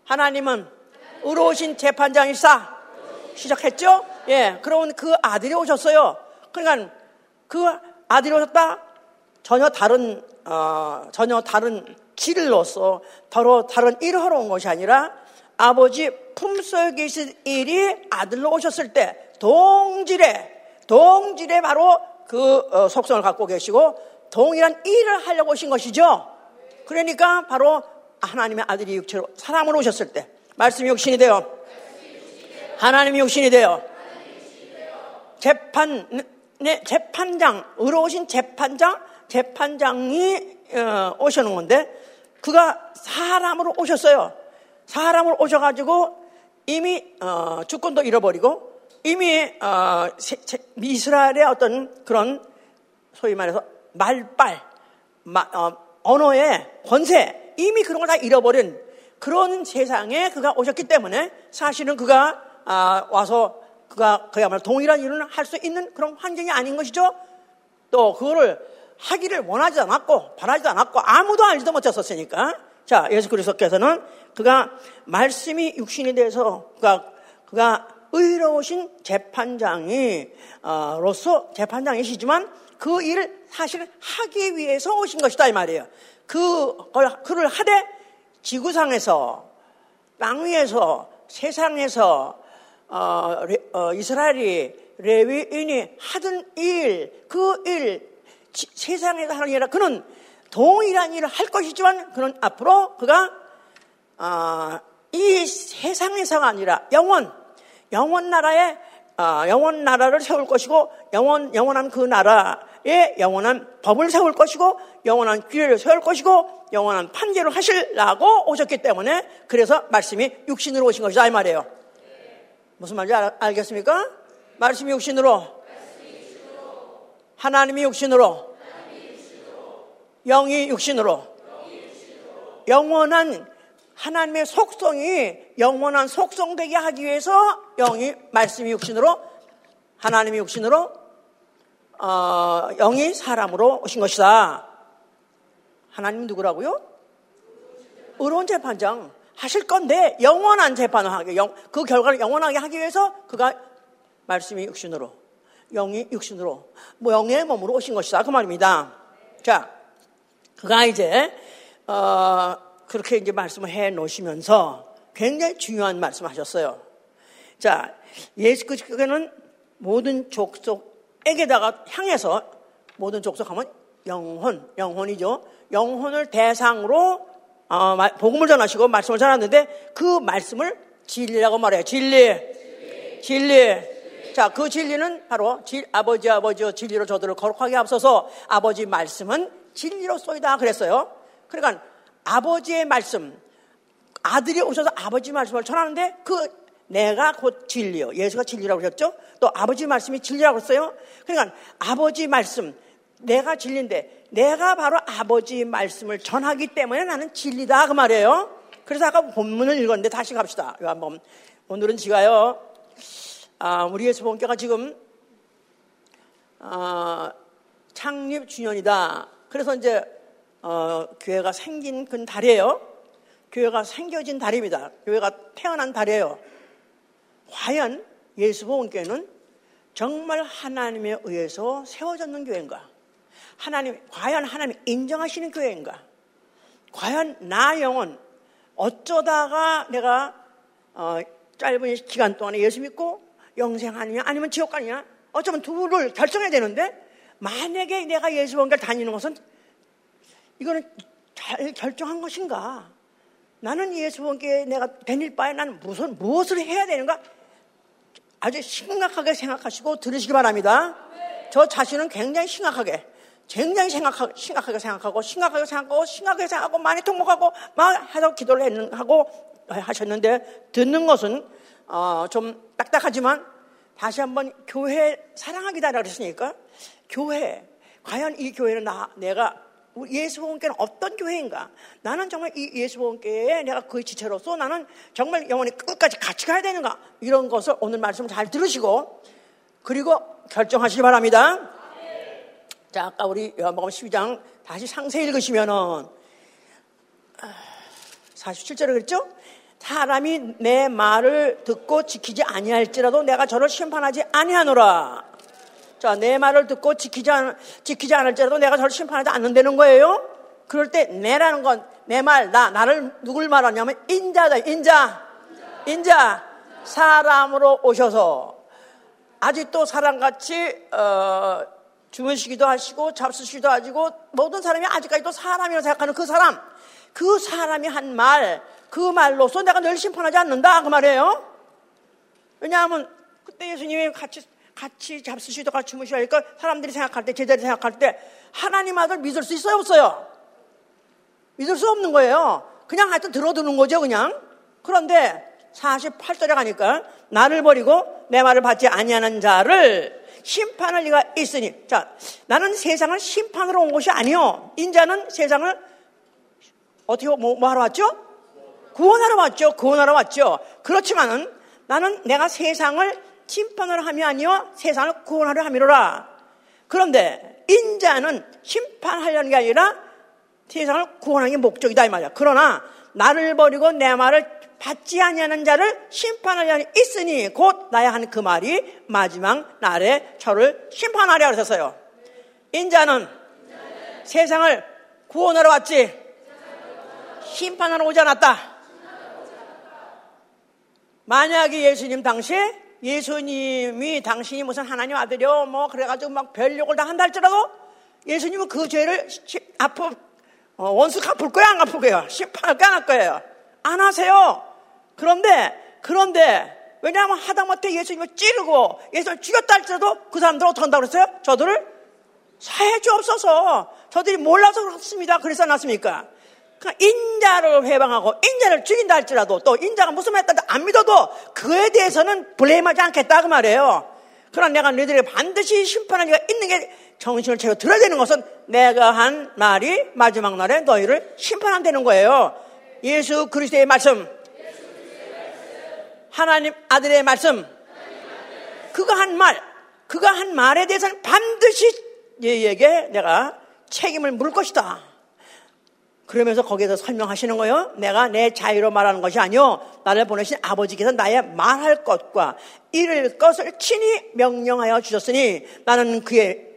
하나님은 의로우신 재판장이시다. 시작했죠? 예, 그러면 그 아들이 오셨어요. 그러니까 그 아들이 오셨다. 전혀 다른 어, 전혀 다른 길로서 더러 다른 일을 하러 온 것이 아니라 아버지 품속에 계신 일이 아들로 오셨을 때 동질의 동질의 바로 그 속성을 갖고 계시고 동일한 일을 하려고 오신 것이죠. 그러니까 바로 하나님의 아들이 육체로 사람으로 오셨을 때 말씀이 육신이 되어 하나님이 육신이 되어 재판 네, 재판장 의로우신 재판장 재판장이 어, 오시는 건데 그가 사람으로 오셨어요. 사람을 오셔가지고 이미 어, 주권도 잃어버리고 이미 어, 세, 세, 이스라엘의 어떤 그런 소위 말해서 말빨, 마, 어, 언어의 권세, 이미 그런 걸 다 잃어버린 그런 세상에 그가 오셨기 때문에 사실은 그가 아, 와서 그가 그야말로 동일한 일을 할 수 있는 그런 환경이 아닌 것이죠. 또 그거를 하기를 원하지도 않았고 바라지도 않았고 아무도 알지도 못했었으니까. 자, 예수 그리스도께서는 그가 말씀이 육신이 돼서 그가 그가 의로우신 재판장이 어, 로서 재판장이시지만 그 일을 사실 하기 위해서 오신 것이다 이 말이에요. 그걸 그를 하되 지구상에서 땅 위에서 세상에서 어, 레, 어, 이스라엘이 레위인이 하던 일, 그 일, 지, 세상에서 하는 일이라 그는 동일한 일을 할 것이지만 그는 앞으로 그가 어, 이 세상에서가 아니라 영원, 영원 나라에 어, 영원 나라를 세울 것이고 영원 영원한 그 나라에 영원한 법을 세울 것이고 영원한 규례를 세울 것이고 영원한 판결을 하시려고 오셨기 때문에 그래서 말씀이 육신으로 오신 것이다 이 말이에요. 무슨 말인지 알, 알겠습니까? 말씀이 육신으로, 말씀이 육신으로. 하나님이 육신으로, 하나님이 육신으로. 영이 육신으로. 영이 육신으로 영원한 하나님의 속성이 영원한 속성 되게 하기 위해서 영이 말씀이 육신으로 하나님이 육신으로 어, 영이 사람으로 오신 것이다. 하나님 누구라고요? 의로운 재판장 하실 건데 영원한 재판을 하게 영, 그 결과를 영원하게 하기 위해서 그가 말씀이 육신으로 영이 육신으로 뭐 영의 몸으로 오신 것이다 그 말입니다. 자, 그가 이제 어, 그렇게 이제 말씀을 해 놓으시면서 굉장히 중요한 말씀을 하셨어요. 자, 예수 그리스도께는 모든 족속에게다가 향해서 모든 족속하면 영혼, 영혼이죠. 영혼을 대상으로 어, 복음을 전하시고 말씀을 전하는데 그 말씀을 진리라고 말해요. 진리, 진리. 진리. 자, 그 진리는 바로 지, 아버지 아버지여 진리로 저들을 거룩하게 앞서서 아버지 말씀은 진리로 쏘이다 그랬어요. 그러니까 아버지의 말씀, 아들이 오셔서 아버지 말씀을 전하는데 그 내가 곧 진리요. 예수가 진리라고 그랬죠. 또 아버지 말씀이 진리라고 했어요. 그러니까 아버지 말씀, 내가 진리인데 내가 바로 아버지 말씀을 전하기 때문에 나는 진리다 그 말이에요. 그래서 아까 본문을 읽었는데 다시 갑시다. 요한복음. 오늘은 제가요 아, 우리 예수 본교가 지금 아, 창립 주년이다. 그래서 이제 어, 교회가 생긴 그 달이에요. 교회가 생겨진 달입니다. 교회가 태어난 달이에요. 과연 예수 본교는 정말 하나님에 의해서 세워졌는 교회인가? 하나님, 과연 하나님 인정하시는 교회인가? 과연 나 영혼, 어쩌다가 내가 어, 짧은 기간 동안에 예수 믿고 영생 아니냐, 아니면 지옥 가느냐? 어쩌면 둘을 결정해야 되는데 만약에 내가 예수 본교를 다니는 것은 이거는 잘 결정한 것인가? 나는 예수 본교에 내가 다닐 바에 나는 무슨, 무엇을 해야 되는가? 아주 심각하게 생각하시고 들으시기 바랍니다. 저 자신은 굉장히 심각하게 굉장히 생각하고, 심각하게 생각하고, 심각하게 생각하고, 심각하게 생각하고, 많이 통곡하고, 막 해서 기도를 했는, 하고 하셨는데, 듣는 것은, 어, 좀 딱딱하지만, 다시 한번 교회 사랑하기다 그랬으니까, 교회, 과연 이 교회는 나, 내가, 예수보험교회는 어떤 교회인가? 나는 정말 이 예수보험교회에 내가 그의 지체로서 나는 정말 영원히 끝까지 같이 가야 되는가? 이런 것을 오늘 말씀 잘 들으시고, 그리고 결정하시기 바랍니다. 자, 아까 우리 요한복음 십이 장 다시 상세히 읽으시면은 사십칠 절을 그랬죠? 사람이 내 말을 듣고 지키지 아니할지라도 내가 저를 심판하지 아니하노라. 자, 내 말을 듣고 지키지, 않, 지키지 않을지라도 내가 저를 심판하지 않는다는 거예요. 그럴 때 내라는 건 내 말, 나, 나를 누굴 말하냐면 인자다, 인자. 인자. 인자. 사람으로 오셔서 아직도 사람같이 어, 주무시기도 하시고 잡수시기도 하시고 모든 사람이 아직까지도 사람이라고 생각하는 그 사람 그 사람이 한 말 그 말로서 내가 늘 심판하지 않는다 그 말이에요. 왜냐하면 그때 예수님이 같이 같이 잡수시도 같이 주무시고 하니까 사람들이 생각할 때 제자들이 생각할 때 하나님 아들 믿을 수 있어요 없어요? 믿을 수 없는 거예요. 그냥 하여튼 들어두는 거죠 그냥. 그런데 사십팔 절에 가니까 나를 버리고 내 말을 받지 아니하는 자를 심판할 리가 있으니, 자, 나는 세상을 심판으로 온 것이 아니요, 인자는 세상을 어떻게 뭐, 뭐 하러 왔죠? 구원하러 왔죠. 구원하러 왔죠. 그렇지만은 나는 내가 세상을 심판을 하며 아니요 세상을 구원하려 함이로라. 그런데 인자는 심판하려는 게 아니라 세상을 구원하는 게 목적이다 이 말이야. 그러나 나를 버리고 내 말을 받지 아니하는 자를 심판하려니 있으니 곧 나의 한 그 말이 마지막 날에 저를 심판하려 하셨어요. 인자는 네. 세상을 구원하러 왔지 네. 심판하러 오지 않았다. 네. 만약에 예수님 당시에 예수님이 당신이 무슨 하나님 아들이요 뭐 그래가지고 막 별 욕을 다 한다 할지라도 예수님은 그 죄를 아프 어, 원수 갚을 거야 안 갚을 거야? 심판할 거야 안 할 거예요? 안 하세요. 그런데 그런데 왜냐하면 하다못해 예수님을 찌르고 예수를 죽였다 할지라도 그 사람들은 어떻게 한다고 그랬어요? 저들을 사해 주옵소서. 저들이 몰라서 그렇습니다. 그래서 났습니까? 인자를 회방하고 인자를 죽인다 할지라도 또 인자가 무슨 말 했다는데 안 믿어도 그에 대해서는 블레임하지 않겠다 그 말이에요. 그러나 내가 너희들에게 반드시 심판할 리가 있는 게 정신을 차려 들어야 되는 것은 내가 한 말이 마지막 날에 너희를 심판한다는 거예요. 예수 그리스도의 말씀, 예수 그리스도의 말씀. 하나님 아들의 말씀, 하나님 아들의 말씀. 그가 한 말, 그가 한 말에 대해서는 반드시 얘에게 내가 책임을 물을 것이다. 그러면서 거기에서 설명하시는 거예요. 내가 내 자유로 말하는 것이 아니요 나를 보내신 아버지께서 나의 말할 것과 이를 것을 친히 명령하여 주셨으니 나는 그의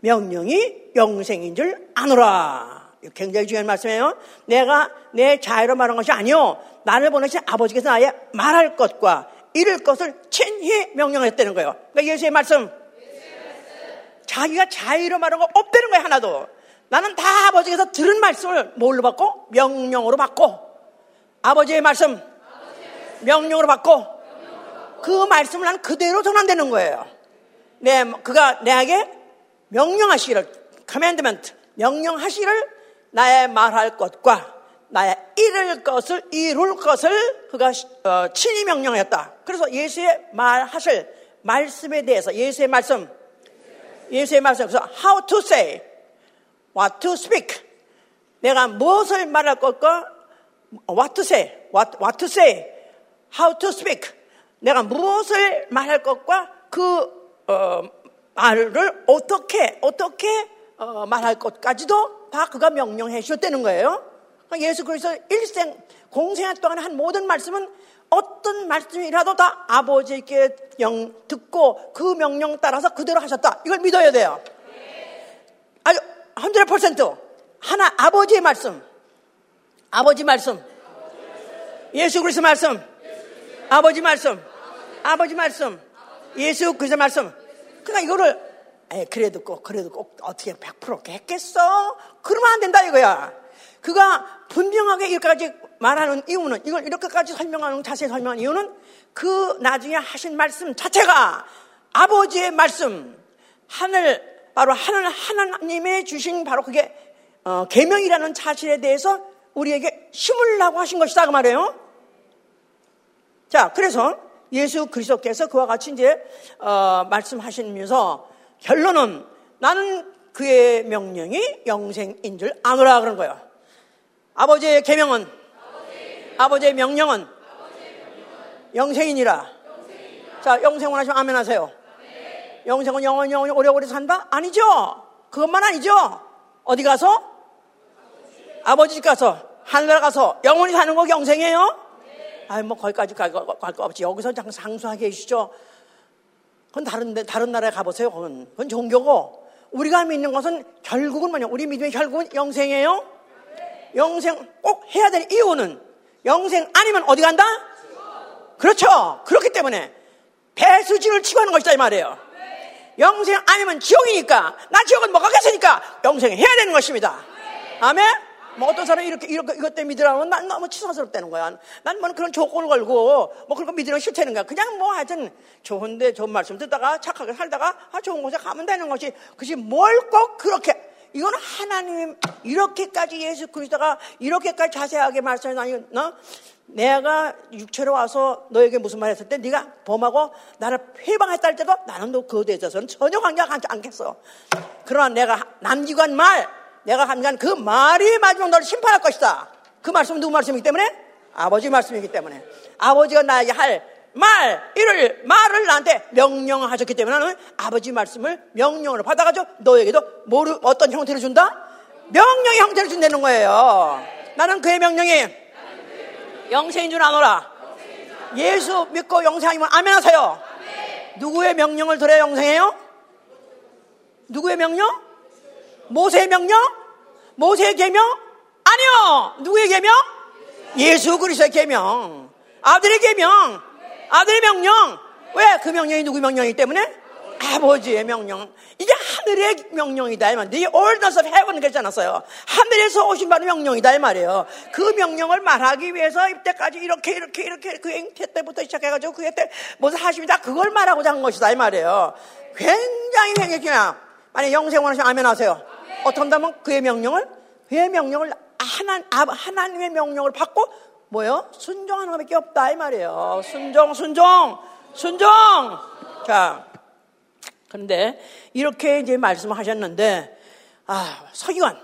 명령이 영생인 줄 아노라. 굉장히 중요한 말씀이에요. 내가 내 자유로 말하는 것이 아니요 나를 보내신 아버지께서 나의 말할 것과 이를 것을 친히 명령하였다는 거예요. 그러니까 예수의 말씀, 예수의 말씀. 자기가 자유로 말하는 거 없다는 거예요. 하나도 나는 다 아버지께서 들은 말씀을 뭘로 받고? 명령으로 받고 아버지의 말씀, 아버지의 말씀. 명령으로, 받고. 명령으로 받고 그 말씀을 난 그대로 전환되는 거예요. 내, 그가 내게 명령하시기를 커맨드먼트 명령하시기를 나의 말할 것과 나의 이룰 것을 이룰 것을 그가 어, 친히 명령하였다. 그래서 예수의 말하실 말씀에 대해서 예수의 말씀 예수의 말씀 그래서 how to say what to speak. 내가 무엇을 말할 것과 what to say, what, what to say, how to speak. 내가 무엇을 말할 것과 그 어, 말을 어떻게 어떻게 어, 말할 것까지도 다 그가 명령해 주셨다는 거예요. 예수 그리스도 일생 공생활 동안 한 모든 말씀은 어떤 말씀이라도 다 아버지께 영, 듣고 그 명령 따라서 그대로 하셨다. 이걸 믿어야 돼요. 아주 백 퍼센트 하나 아버지의 말씀, 아버지 말씀, 예수 그리스도 말씀, 아버지 말씀, 아버지 말씀, 예수 그리스도 말씀. 그러니까 이거를 에 그래도 꼭 그래도 꼭 어떻게 백 퍼센트 했겠어? 그러면 안 된다 이거야. 그가 분명하게 이렇게까지 말하는 이유는 이걸 이렇게까지 설명하는 자세히 설명하는 이유는 그 나중에 하신 말씀 자체가 아버지의 말씀, 하늘 바로 하늘 하나님의 주신 바로 그게 어, 계명이라는 사실에 대해서 우리에게 심으려고 하신 것이다 그 말이에요. 자, 그래서 예수 그리스도께서 그와 같이 이제 어, 말씀하시면서 결론은 나는 그의 명령이 영생인 줄 아노라 그런 거예요. 아버지의 계명은 아버지의, 아버지의 명령은 아버지의 명령은 영생이니라. 영생이니라. 자, 영생 원하시면 아멘하세요. 영생은 영원히 영원히 오래오래 산다? 아니죠. 그것만 아니죠. 어디 가서? 아버지 집 가서 하늘나라 가서 영원히 사는 거 영생이에요? 네. 아이 뭐 거기까지 갈 거 없지. 여기서 잠깐 상수하게 해주시죠. 그건 다른 데, 다른 나라에 가보세요. 그건, 그건 종교고 우리가 믿는 것은 결국은 뭐냐? 우리 믿음의 결국은 영생이에요. 네. 영생 꼭 해야 되는 이유는 영생 아니면 어디 간다? 그렇죠. 그렇기 때문에 배수진을 치고 하는 것이다 이 말이에요. 영생 아니면 지옥이니까 나 지옥은 못 가겠으니까 영생 해야 되는 것입니다. 네. 아멘? 네. 뭐 어떤 사람이 이렇게, 이렇게 이것 때문에 믿으라면 난 너무 치사스럽다는 거야. 난 뭐 그런 조건을 걸고 뭐 그런 거 믿으라고 싫다는 거야. 그냥 뭐 하여튼 좋은데 좋은 말씀 듣다가 착하게 살다가 아 좋은 곳에 가면 되는 것이 그것이 뭘 꼭 그렇게 이건 하나님 이렇게까지 예수 그리스도가 이렇게까지 자세하게 말씀하니 너 내가 육체로 와서 너에게 무슨 말 했을 때 네가 범하고 나를 회방했다 할 때도 나는 너 그거에 있어서는 전혀 관계가 않겠어. 그러나 내가 남기고 한 말, 내가 남긴 그 말이 마지막 너를 심판할 것이다. 그 말씀은 누구 말씀이기 때문에? 아버지 말씀이기 때문에. 아버지가 나에게 할 말, 이를 말을 나한테 명령하셨기 때문에 나는 아버지 말씀을 명령으로 받아가지고 너에게도 모르 어떤 형태를 준다? 명령의 형태를 준다는 거예요. 나는 그의 명령이 영생인 줄 아노라. 예수 믿고 영생하면 아멘 하세요. 아멘. 누구의 명령을 들어야 영생해요? 누구의 명령? 모세의 명령? 모세의 계명? 아니요. 누구의 계명? 예수 그리스도의 계명. 아들의 계명. 아들의 명령. 왜? 그 명령이 누구 명령이기 때문에? 아버지의 명령. 이게 하늘의 명령이다 이 말. The ordinance of heaven 그랬지 않았어요? 하늘에서 오신 바로 명령이다 이 말이에요. 그 명령을 말하기 위해서 이때까지 이렇게 이렇게 이렇게 그 행태 때부터 시작해가지고 그때 때 무슨 하십니다. 그걸 말하고자 한 것이다 이 말이에요. 굉장히 행했구나. 만약 영생 원하시면 아멘 하세요. 어떤다면 그의 명령을 그의 명령을 하나, 하나님의 명령을 받고 뭐요? 순종하는 것밖에 없다 이 말이에요. 순종 순종 순종. 자. 그런데 이렇게 이제 말씀을 하셨는데, 아, 서기관,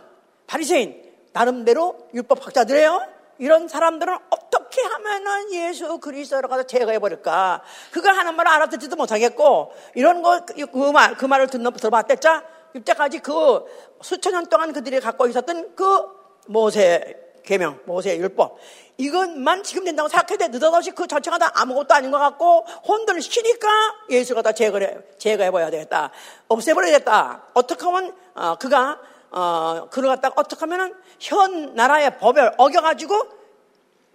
바리새인, 나름대로 율법학자들이에요. 이런 사람들은 어떻게 하면은 예수 그리스도로 가서 제거해버릴까? 그가 하는 말을 알아듣지도 못하겠고, 이런 거, 그 말, 그 말을 듣는, 들어봤댔자, 이때까지 그 수천 년 동안 그들이 갖고 있었던 그 모세, 계명, 모세, 율법. 이것만 지금 된다고 생각해도 느닷없이 그 자체가 다 아무것도 아닌 것 같고 혼돈을 시키니까 예수가 다 제거를, 제거해버려야 되겠다. 없애버려야겠다. 어떻게 하면, 어, 그가, 어, 그를 갖다가 어떻게 하면은 현 나라의 법을 어겨가지고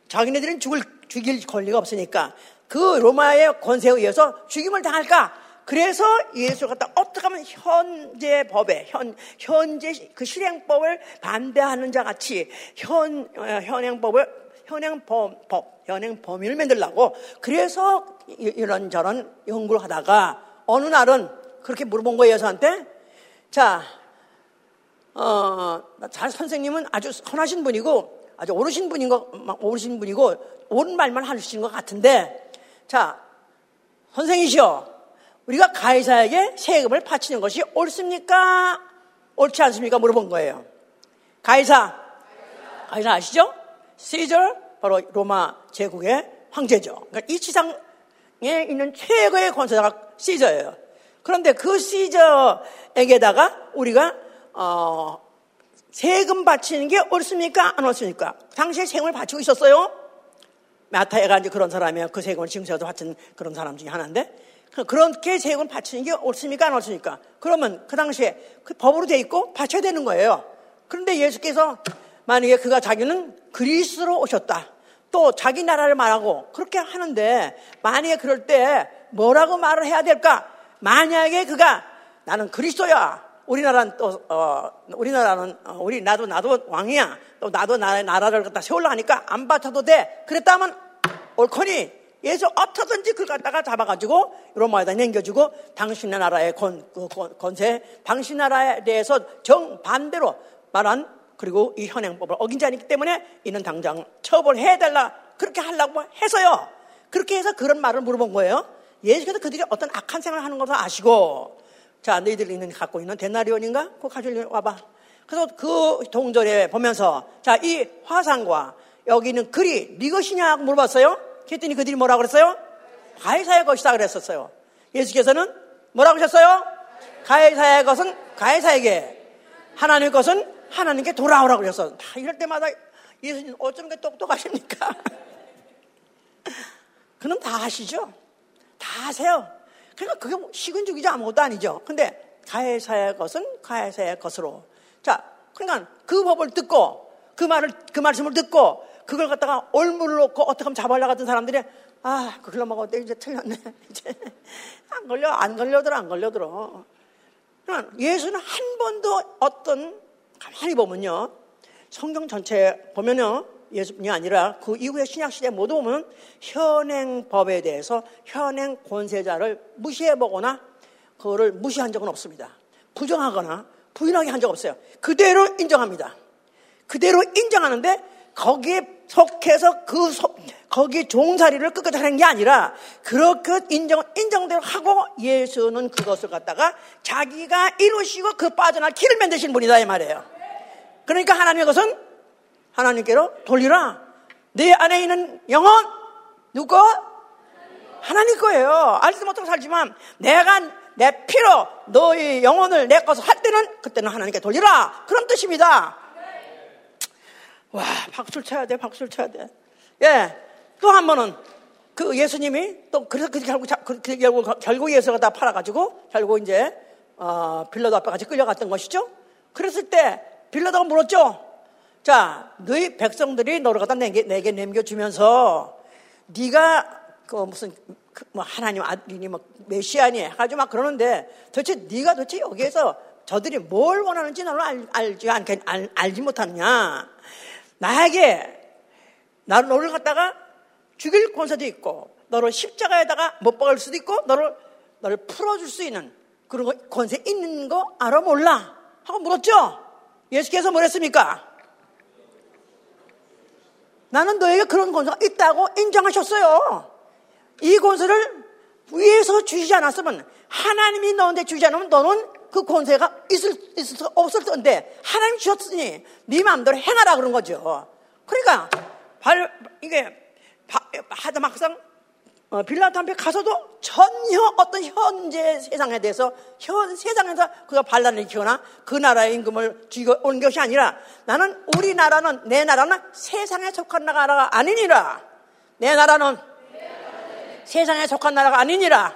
자기네들은 죽을, 죽일 권리가 없으니까 그 로마의 권세에 의해서 죽임을 당할까? 그래서 예수를 갖다 어떻게 하면 현재 법에, 현, 현재 그 실행법을 반대하는 자 같이 현, 현행법을 현행법, 법, 현행범위를 만들려고 그래서 이런저런 연구를 하다가 어느 날은 그렇게 물어본 거예요, 예수한테. 자, 어, 잘 선생님은 아주 선하신 분이고 아주 오르신 분인 거, 오르신 분이고 옳은 말만 하시는 것 같은데, 자, 선생이시여, 우리가 가이사에게 세금을 바치는 것이 옳습니까? 옳지 않습니까? 물어본 거예요. 가이사, 가이사 아시죠? 시절, 바로 로마 제국의 황제죠. 그러니까 이 지상에 있는 최고의 권세자가 시저예요. 그런데 그 시저에게다가 우리가 어, 세금 바치는 게 옳습니까? 안 옳습니까? 당시에 세금을 바치고 있었어요. 마태가 이제 그런 사람이에요. 그 세금을 징수해서 바친 그런 사람 중에 하나인데, 그렇게 세금을 바치는 게 옳습니까? 안 옳습니까? 그러면 그 당시에 그 법으로 돼 있고 바쳐야 되는 거예요. 그런데 예수께서 만약에 그가 자기는 그리스로 오셨다. 또 자기 나라를 말하고 그렇게 하는데 만약에 그럴 때 뭐라고 말을 해야 될까? 만약에 그가 나는 그리스도야. 우리나라는 또 어, 우리나라는 어, 우리 나도 나도 왕이야. 또 나도 나의 나라를 갖다 세우려 하니까 안 바쳐도 돼. 그랬다면 옳거니 예수 어떻든지 그걸 갖다가 잡아가지고 로마에다 남겨주고 당신의 나라의 권, 그, 권세, 당신 나라에 대해서 정반대로 말한. 그리고 이 현행법을 어긴 자이기 때문에 이는 당장 처벌해달라. 그렇게 하려고 해서요. 그렇게 해서 그런 말을 물어본 거예요. 예수께서 그들이 어떤 악한 생활을 하는 것을 아시고, 자, 너희들이 있는, 갖고 있는 데나리온인가? 그거 가지고 와봐. 그래서 그 동절에 보면서, 자, 이 화상과 여기 있는 글이 네 것이냐? 하고 물어봤어요. 그랬더니 그들이 뭐라고 그랬어요? 가이사의 것이다 그랬었어요. 예수께서는 뭐라고 하셨어요? 가이사의 것은 가이사에게, 하나님의 것은 하나님께 돌아오라고 그래서 다 이럴 때마다 예수님 어쩌는 게 똑똑하십니까? 그놈 다 아시죠? 다 아세요. 그러니까 그게 식은 죽이지 아무것도 아니죠. 근데 가해사의 것은 가해사의 것으로. 자, 그러니까 그 법을 듣고 그 말을 그 말씀을 듣고 그걸 갖다가 올무를 놓고 어떻게 하면 잡으려고 하던 사람들이 아, 그걸로 막 어때 이제 틀렸네. 이제 안 걸려 안 걸려들어 안 걸려들어. 그러니까 예수는 한 번도 어떤 가만히 보면요. 성경 전체 보면요. 예수뿐이 아니라 그 이후의 신약시대 모두 보면 현행법에 대해서 현행 권세자를 무시해보거나 그거를 무시한 적은 없습니다. 부정하거나 부인하게 한 적 없어요. 그대로 인정합니다. 그대로 인정하는데 거기에 속해서 그 소, 거기 종살이를 끝까지 하는 게 아니라 그렇게 인정, 인정대로 하고 예수는 그것을 갖다가 자기가 이루시고 그 빠져나갈 길을 만드신 분이다 이 말이에요. 그러니까 하나님의 것은 하나님께로 돌리라. 내 안에 있는 영혼 누구? 하나님 거예요. 알지도 못하고 살지만 내가 내 피로 너의 영혼을 내 것을 할 때는 그때는 하나님께 돌리라. 그런 뜻입니다. 와, 박수를 쳐야 돼, 박수를 쳐야 돼. 예, 또 한 번은 그 예수님이 또 그래서 그 결국 그 결국 결국 예수가 다 팔아가지고 결국 이제 어, 빌라도 앞에까지 끌려갔던 것이죠. 그랬을 때 빌라도가 물었죠. 자, 너희 백성들이 너를 갖다 내게, 내게 넘겨주면서 네가 그 무슨 그 뭐 하나님 아들이니 뭐 메시아니 해가지고 막 그러는데 도대체 네가 도대체 여기에서 저들이 뭘 원하는지 나를 알, 알지 않 알, 알지 못하느냐. 나에게 나를 너를 갖다가 죽일 권세도 있고 너를 십자가에다가 못 박을 수도 있고 너를 너를 풀어줄 수 있는 그런 거, 권세 있는 거 알아 몰라? 하고 물었죠. 예수께서 뭐랬습니까? 나는 너에게 그런 권세가 있다고 인정하셨어요. 이 권세를 위에서 주시지 않았으면 하나님이 너한테 주지 않으면 너는 그 권세가 있을, 있을 수 없을 텐데 하나님 주셨으니 네 마음대로 행하라 그런 거죠. 그러니까 발, 이게 하다 막상 어, 빌라도 한편 가서도 전혀 어떤 현재 세상에 대해서 현 세상에서 그가 반란을 일으키거나 그 나라의 임금을 쥐고 온 것이 아니라 나는 우리나라는 내 나라는 세상에 속한 나라가 아니니라. 내 나라는 네. 세상에 속한 나라가 아니니라.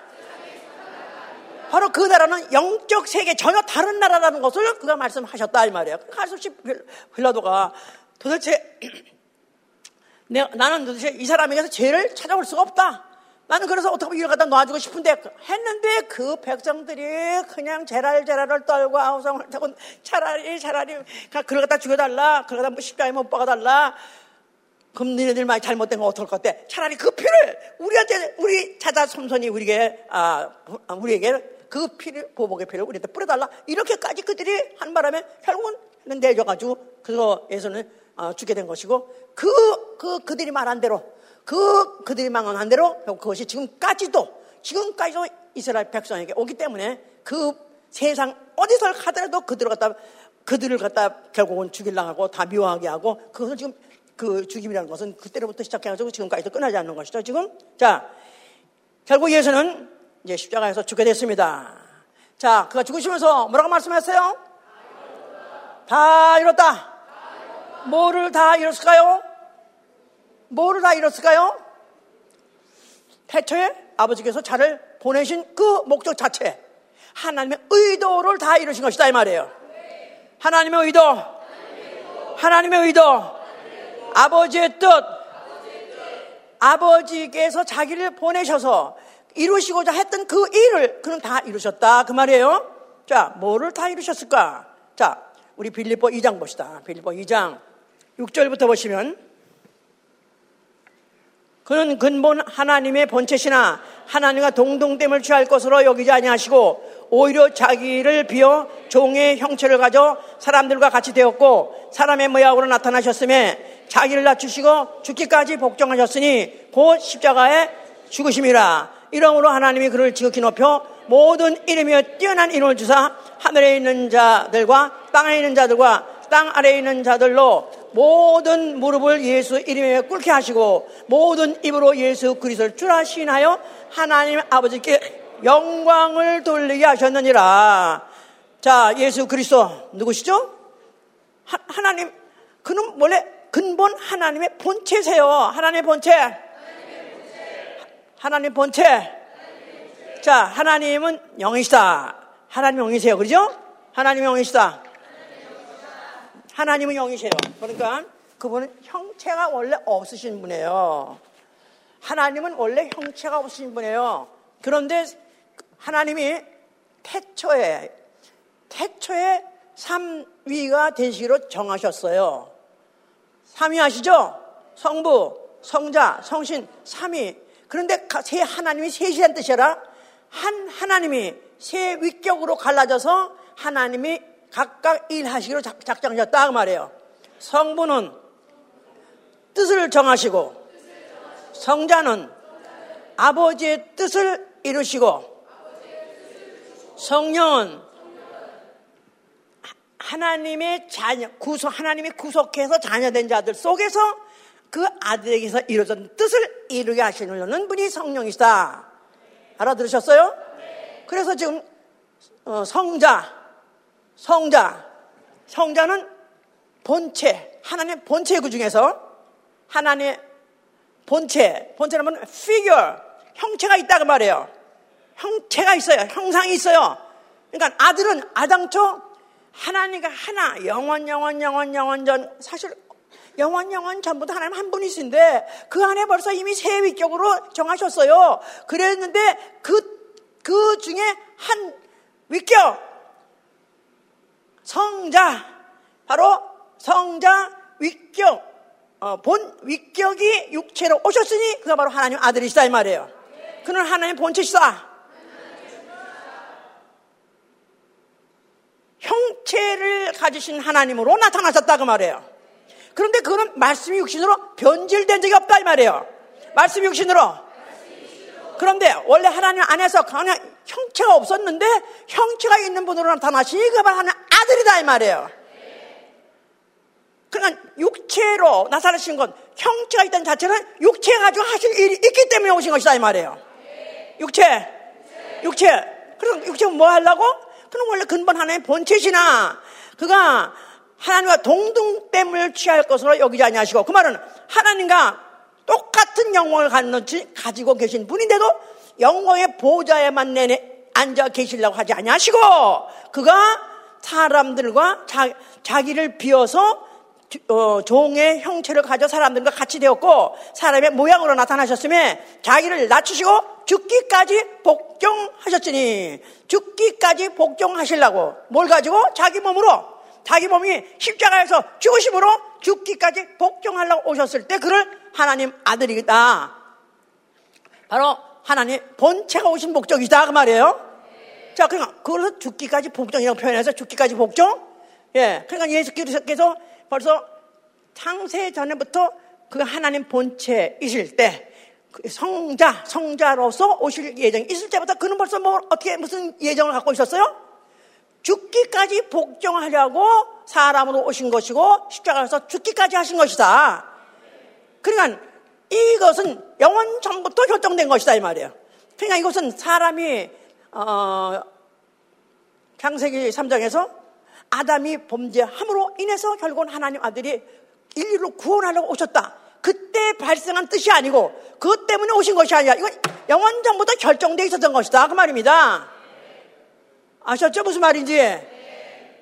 바로 그 나라는 영적 세계 전혀 다른 나라라는 것을 그가 말씀하셨다 이 말이에요. 할 수 없이 빌라도가 도대체 내, 나는 도대체 이 사람에게서 죄를 찾아올 수가 없다. 나는 그래서 어떻게 보면 이걸 갖다 놔주고 싶은데 했는데 그 백성들이 그냥 제랄제랄을 떨고 아우성을 타고 차라리 차라리 그걸 갖다 죽여달라. 그걸 갖다 십자가에 못 박아달라. 그럼 니네들 많이 잘못된 거 어떨 것 같아? 차라리 그 피를 우리한테 우리 찾아 솜손이 우리에게 아 우리에게 그 피를 보복의 피를 우리한테 뿌려달라. 이렇게까지 그들이 한 바람에 결국은 내려가지고 그거 예수는 어, 죽게 된 것이고 그, 그, 그들이 말한 대로 그, 그들이 망한 대로 그것이 지금까지도 지금까지도 이스라엘 백성에게 오기 때문에 그 세상 어디서 가더라도 그들을 갖다 그들을 갖다 결국은 죽이려고 하고 다 미워하게 하고 그것은 지금 그 죽임이라는 것은 그때로부터 시작해가지고 지금까지도 끊어지지 않는 것이죠 지금. 자, 결국 예수는 이제 십자가에서 죽게 됐습니다. 자, 그가 죽으시면서 뭐라고 말씀하셨어요? 다 이뤘다. 뭐를 다 이뤘을까요? 뭐를 다 이뤘을까요? 태초에 아버지께서 자를 보내신 그 목적 자체 하나님의 의도를 다 이루신 것이다 이 말이에요. 하나님의 의도, 하나님의 의도, 아버지의 뜻, 아버지께서 자기를 보내셔서 이루시고자 했던 그 일을 그는 다 이루셨다 그 말이에요. 자, 뭐를 다 이루셨을까? 자, 우리 빌립보 이 장 봅시다. 빌립보 이 장 육 절부터 보시면 그는 근본 하나님의 본체시나 하나님과 동등됨을 취할 것으로 여기지 아니하시고 오히려 자기를 비어 종의 형체를 가져 사람들과 같이 되었고 사람의 모양으로 나타나셨음에 자기를 낮추시고 죽기까지 복종하셨으니 곧 십자가에 죽으심이라. 이러므로 하나님이 그를 지극히 높여 모든 이름이여 뛰어난 이름을 주사 하늘에 있는 자들과 땅에 있는 자들과 땅 아래에 있는 자들로 모든 무릎을 예수 이름에 꿇게 하시고 모든 입으로 예수 그리스도를 주라 시인하여 하나님 아버지께 영광을 돌리게 하셨느니라. 자, 예수 그리스도 누구시죠? 하, 하나님 그는 원래 근본 하나님의 본체세요. 하나님의 본체, 하나님의 본체. 자, 하나님은 영이시다. 하나님 영이세요. 그렇죠? 하나님 영이시다. 하나님은 영이세요. 그러니까 그분은 형체가 원래 없으신 분이에요. 하나님은 원래 형체가 없으신 분이에요. 그런데 하나님이 태초에 태초에 삼위가 되시기로 정하셨어요. 삼위 아시죠? 성부, 성자, 성신, 삼위. 그런데 세 하나님이 셋이란 뜻이라 한 하나님이 세 위격으로 갈라져서 하나님이 각각 일하시기로 작정하셨다 말이에요. 성부는 뜻을 정하시고 성자는 아버지의 뜻을 이루시고 성령은 하나님의 자녀, 구속, 하나님이 구속해서 자녀된 자들 속에서 그 아들에게서 이루어진 뜻을 이루게 하시는 분이 성령이시다. 알아들으셨어요? 그래서 지금 성자, 성자, 성자는 본체, 하나님의 본체 그 중에서 하나님의 본체, 본체라면 figure, 형체가 있다고 말해요. 형체가 있어요. 형상이 있어요. 그러니까 아들은 아당초 하나님과 하나, 영원, 영원, 영원, 영원 전, 사실 영원, 영원 전부터 하나님 한 분이신데 그 안에 벌써 이미 세 위격으로 정하셨어요. 그랬는데 그, 그 중에 한 위격, 성자, 바로 성자 위격, 어, 본 위격이 육체로 오셨으니 그가 바로 하나님 아들이시다 이 말이에요. 그는 하나님 본체시다. 형체를 가지신 하나님으로 나타나셨다 그 말이에요. 그런데 그는 말씀이 육신으로 변질된 적이 없다 이 말이에요. 말씀이 육신으로. 그런데 원래 하나님 안에서 그냥 형체가 없었는데 형체가 있는 분으로 나타나시니 그가 바로 하나님 아들이다 이 말이에요. 그러니까 육체로 나타나신 건 형체가 있다는 자체는 육체 가지고 하실 일이 있기 때문에 오신 것이다 이 말이에요. 육체, 육체. 그럼 육체 뭐 하려고? 그는 원래 근본 하나님의 본체시나 그가 하나님과 동등됨을 취할 것으로 여기지 아니하시고 그 말은 하나님과 똑같은 영광을 가지고 계신 분인데도 영광의 보좌에만 내내 앉아 계시려고 하지 아니하시고 그가 사람들과 자, 자기를 비워서 어, 종의 형체를 가져 사람들과 같이 되었고 사람의 모양으로 나타나셨음에 자기를 낮추시고 죽기까지 복종하셨으니 죽기까지 복종하시려고 뭘 가지고? 자기 몸으로 자기 몸이 십자가에서 죽으심으로 죽기까지 복종하려고 오셨을 때 그를 하나님 아들이다. 바로 하나님 본체가 오신 목적이다 그 말이에요. 자, 그러니까 그래서 죽기까지 복종이라고 표현해서 죽기까지 복종. 예, 그러니까 예수께서 벌써 창세 전에부터 그 하나님 본체이실 때 성자, 성자로서 오실 예정이 있을 때부터 그는 벌써 뭐 어떻게 무슨 예정을 갖고 있었어요? 죽기까지 복종하려고 사람으로 오신 것이고 십자가에서 죽기까지 하신 것이다. 그러니까 이것은 영원 전부터 결정된 것이다 이 말이에요. 그러니까 이것은 사람이 어, 창세기 삼 장에서 아담이 범죄함으로 인해서 결국은 하나님 아들이 인류를 구원하려고 오셨다. 그때 발생한 뜻이 아니고 그것 때문에 오신 것이 아니라 이건 영원 전부터 결정되어 있었던 것이다 그 말입니다. 아셨죠? 무슨 말인지.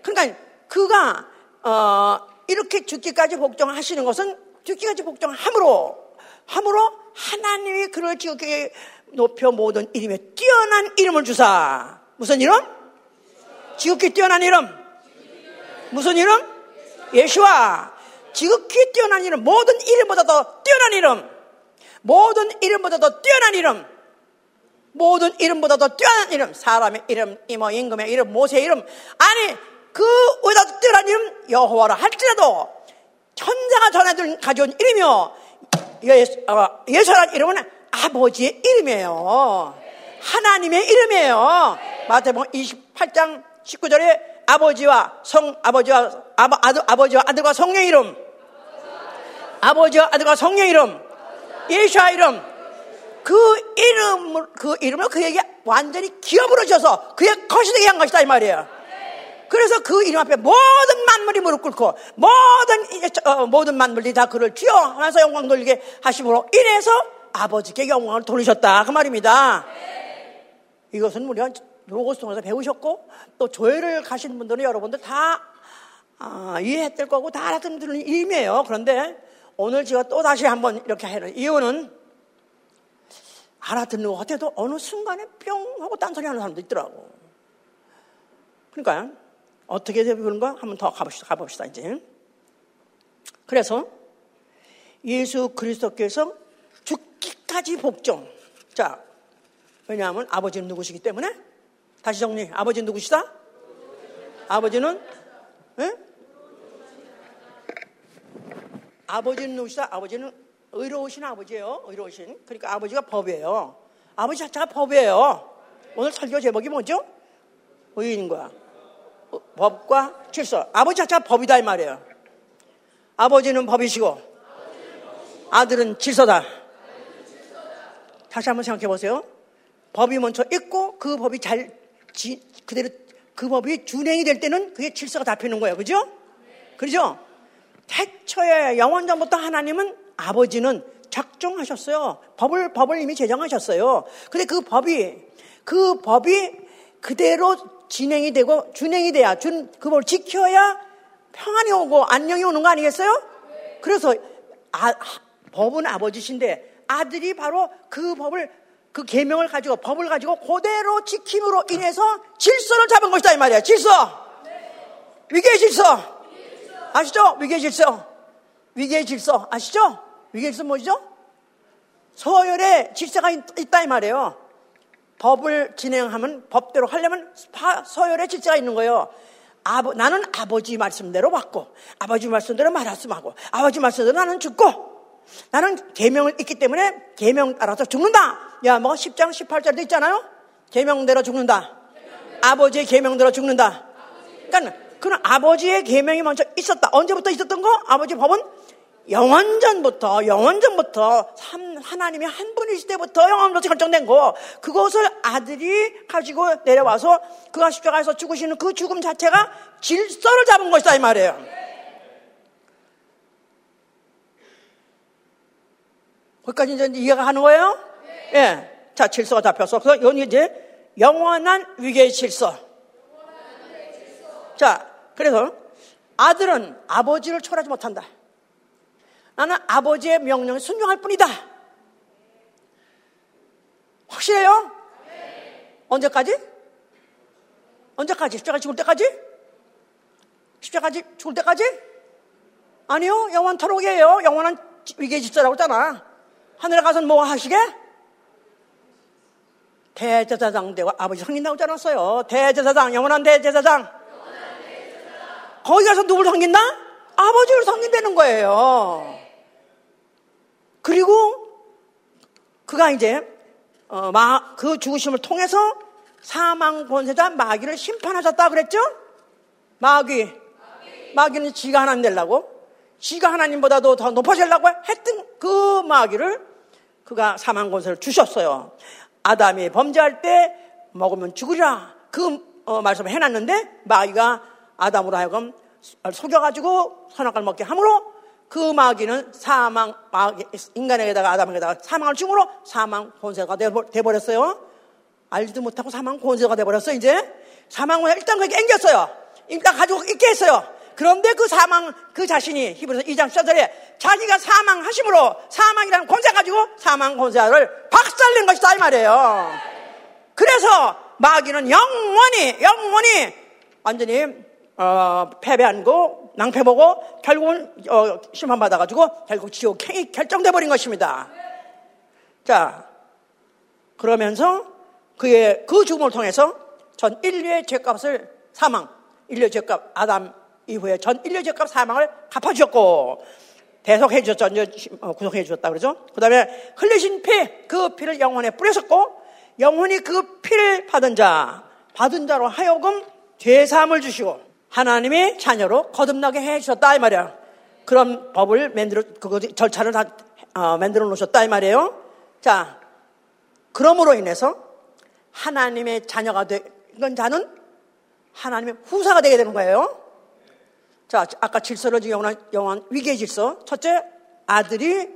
그러니까 그가 어, 이렇게 죽기까지 복종하시는 것은 죽기까지 복종함으로 함으로 하나님이 그를 지극히 높여 모든 이름에 뛰어난 이름을 주사. 무슨 이름? 지극히 뛰어난 이름. 무슨 이름? 예수와. 지극히 뛰어난 이름. 모든 이름보다 더 뛰어난 이름. 모든 이름보다 더 뛰어난 이름. 모든 이름보다 더 뛰어난 이름. 사람의 이름, 이모, 임금의 이름, 모세의 이름. 아니 그보다 더 뛰어난 이름 여호와라 할지라도 천사가 전해준 가져온 이름이요 예수, 어, 예수란 이름은 아버지의 이름이에요. 네. 하나님의 이름이에요. 네. 마태복음 이십팔 장 십구 절에 아버지와 성 아버지와 아버, 아들, 아버지와 아들과 성령 이름, 아버지와 아들과 성령 이름, 예수와 이름, 그 이름을 그 이름을 그에게 완전히 기업으로 줘서 그의 것이 되게 한 것이다 이 말이에요. 네. 그래서 그 이름 앞에 모든 만물이 무릎 꿇고 모든 어, 모든 만물이 다 그를 주여 하면서 영광 돌리게 하심으로 인해서 아버지께 영광을 돌리셨다 그 말입니다. 네. 이것은 우리가 로고스통에서 배우셨고 또 조회를 가신 분들은 여러분들 다 아, 이해했을 거고 다 알아듣는 의미예요. 그런데 오늘 제가 또 다시 한번 이렇게 하는 이유는 알아듣는 것 같아도 어느 순간에 뿅 하고 딴소리 하는 사람도 있더라고. 그러니까 어떻게 그런가 한번 더 가봅시다, 가봅시다 이제. 그래서 예수 그리스도께서 까지 복종. 자, 왜냐하면 아버지는 누구시기 때문에 다시 정리. 아버지는 누구시다? 아버지는 에? 아버지는 누구시다? 아버지는 의로우신 아버지예요. 의로우신. 그러니까 아버지가 법이에요. 아버지 자체가 법이에요. 오늘 설교 제목이 뭐죠? 의인 거야. 법과 질서. 아버지 자체가 법이다 이 말이에요. 아버지는 법이시고 아들은 질서다. 다시 한번 생각해 보세요. 법이 먼저 있고 그 법이 잘 지, 그대로 그 법이 준행이 될 때는 그게 질서가 잡히는 거예요. 그죠? 그죠? 태초에 영원 전부터 하나님은 아버지는 작정하셨어요. 법을 법을 이미 제정하셨어요. 근데 그 법이 그 법이 그대로 진행이 되고 준행이 돼야 준 그 법을 지켜야 평안이 오고 안녕이 오는 거 아니겠어요? 그래서 아, 법은 아버지신데 아들이 바로 그 법을 그 계명을 가지고 법을 가지고 그대로 지킴으로 인해서 질서를 잡은 것이다 이 말이야. 질서. 위계의 질서. 아시죠? 위계의 질서. 위계의 질서. 아시죠? 위계의 질서 뭐죠? 서열의 질서가 있다 이 말이에요. 법을 진행하면 법대로 하려면 서열의 질서가 있는 거예요. 아버, 나는 아버지 말씀대로 받고 아버지 말씀대로 말씀하고 아버지 말씀대로 나는 죽고 나는 계명을 있기 때문에 계명 따라서 죽는다. 야, 뭐 십 장 십팔 절도 있잖아요. 계명대로 죽는다. 아버지의 계명대로 죽는다. 그러니까 그런 아버지의 계명이 먼저 있었다. 언제부터 있었던 거? 아버지 법은 영원전부터 영원전부터 하나님이 한 분이실 때부터 영원으로 결정된 거. 그것을 아들이 가지고 내려와서 그가 십자가에서 죽으시는 그 죽음 자체가 질서를 잡은 것이다 이 말이에요. 거기까지 이제 이해가 가는 거예요? 네. 예. 자, 질서가 잡혔어. 그래서 이건 이제 영원한 위계의 질서. 영원한 위계의 질서. 자, 그래서 아들은 아버지를 초월하지 못한다. 나는 아버지의 명령에 순종할 뿐이다. 확실해요? 네. 언제까지? 언제까지? 십자가 죽을 때까지? 십자가 죽을 때까지? 아니요. 영원 탈옥이에요. 영원한 위계의 질서라고 했잖아. 하늘에 가서는 뭐 하시게? 대제사장 되고 아버지 성인 나오지 않았어요. 대제사장, 영원한 대제사장. 영원한 대제사장. 거기 가서 누굴 섬긴다? 아버지를 섬긴다는 거예요. 그리고 그가 이제 어, 마, 그 죽으심을 통해서 사망 권세자 마귀를 심판하셨다 그랬죠? 마귀. 마귀. 마귀는 지가 하나님 되려고 지가 하나님보다도 더 높아지려고 했던 그 마귀를 그가 사망 권세를 주셨어요. 아담이 범죄할 때 먹으면 죽으리라 그 어, 말씀을 해놨는데 마귀가 아담으로 하여금 속여가지고 선악과를 먹게 함으로 그 마귀는 사망 마귀, 인간에게다가 아담에게다가 사망을 주므로 사망 권세가 돼버렸어요. 알지도 못하고 사망 권세가 돼버렸어요. 이제 사망 권세 일단 그게 앵겼어요. 일단 가지고 있게 했어요. 그런데 그 사망, 그 자신이 히브리서 이 장 십사 절에 자기가 사망하심으로 사망이라는 권세 가지고 사망 권세를 박살낸 것이다 이 말이에요. 그래서 마귀는 영원히 영원히 완전히 어, 패배한 거 낭패보고 결국은 어, 심판받아가지고 결국 지옥행이 결정돼버린 것입니다. 자, 그러면서 그의 그 죽음을 통해서 전 인류의 죄값을 사망, 인류의 죄값 아담 이후에 전 인류 죄값 사망을 갚아주셨고 대속해 주셨죠. 구속해 주셨다 그러죠. 그 다음에 흘리신 피, 그 피를 영혼에 뿌리셨고 영혼이 그 피를 받은 자 받은 자로 하여금 죄사함을 주시고 하나님의 자녀로 거듭나게 해 주셨다 이 말이야. 그런 법을 만들어 그 절차를 다 어, 만들어 놓으셨다 이 말이에요. 자, 그러므로 인해서 하나님의 자녀가 된 자는 하나님의 후사가 되게 되는 거예요. 자, 아까 질서를 지금 영원한, 영원한 위계의 질서. 첫째, 아들이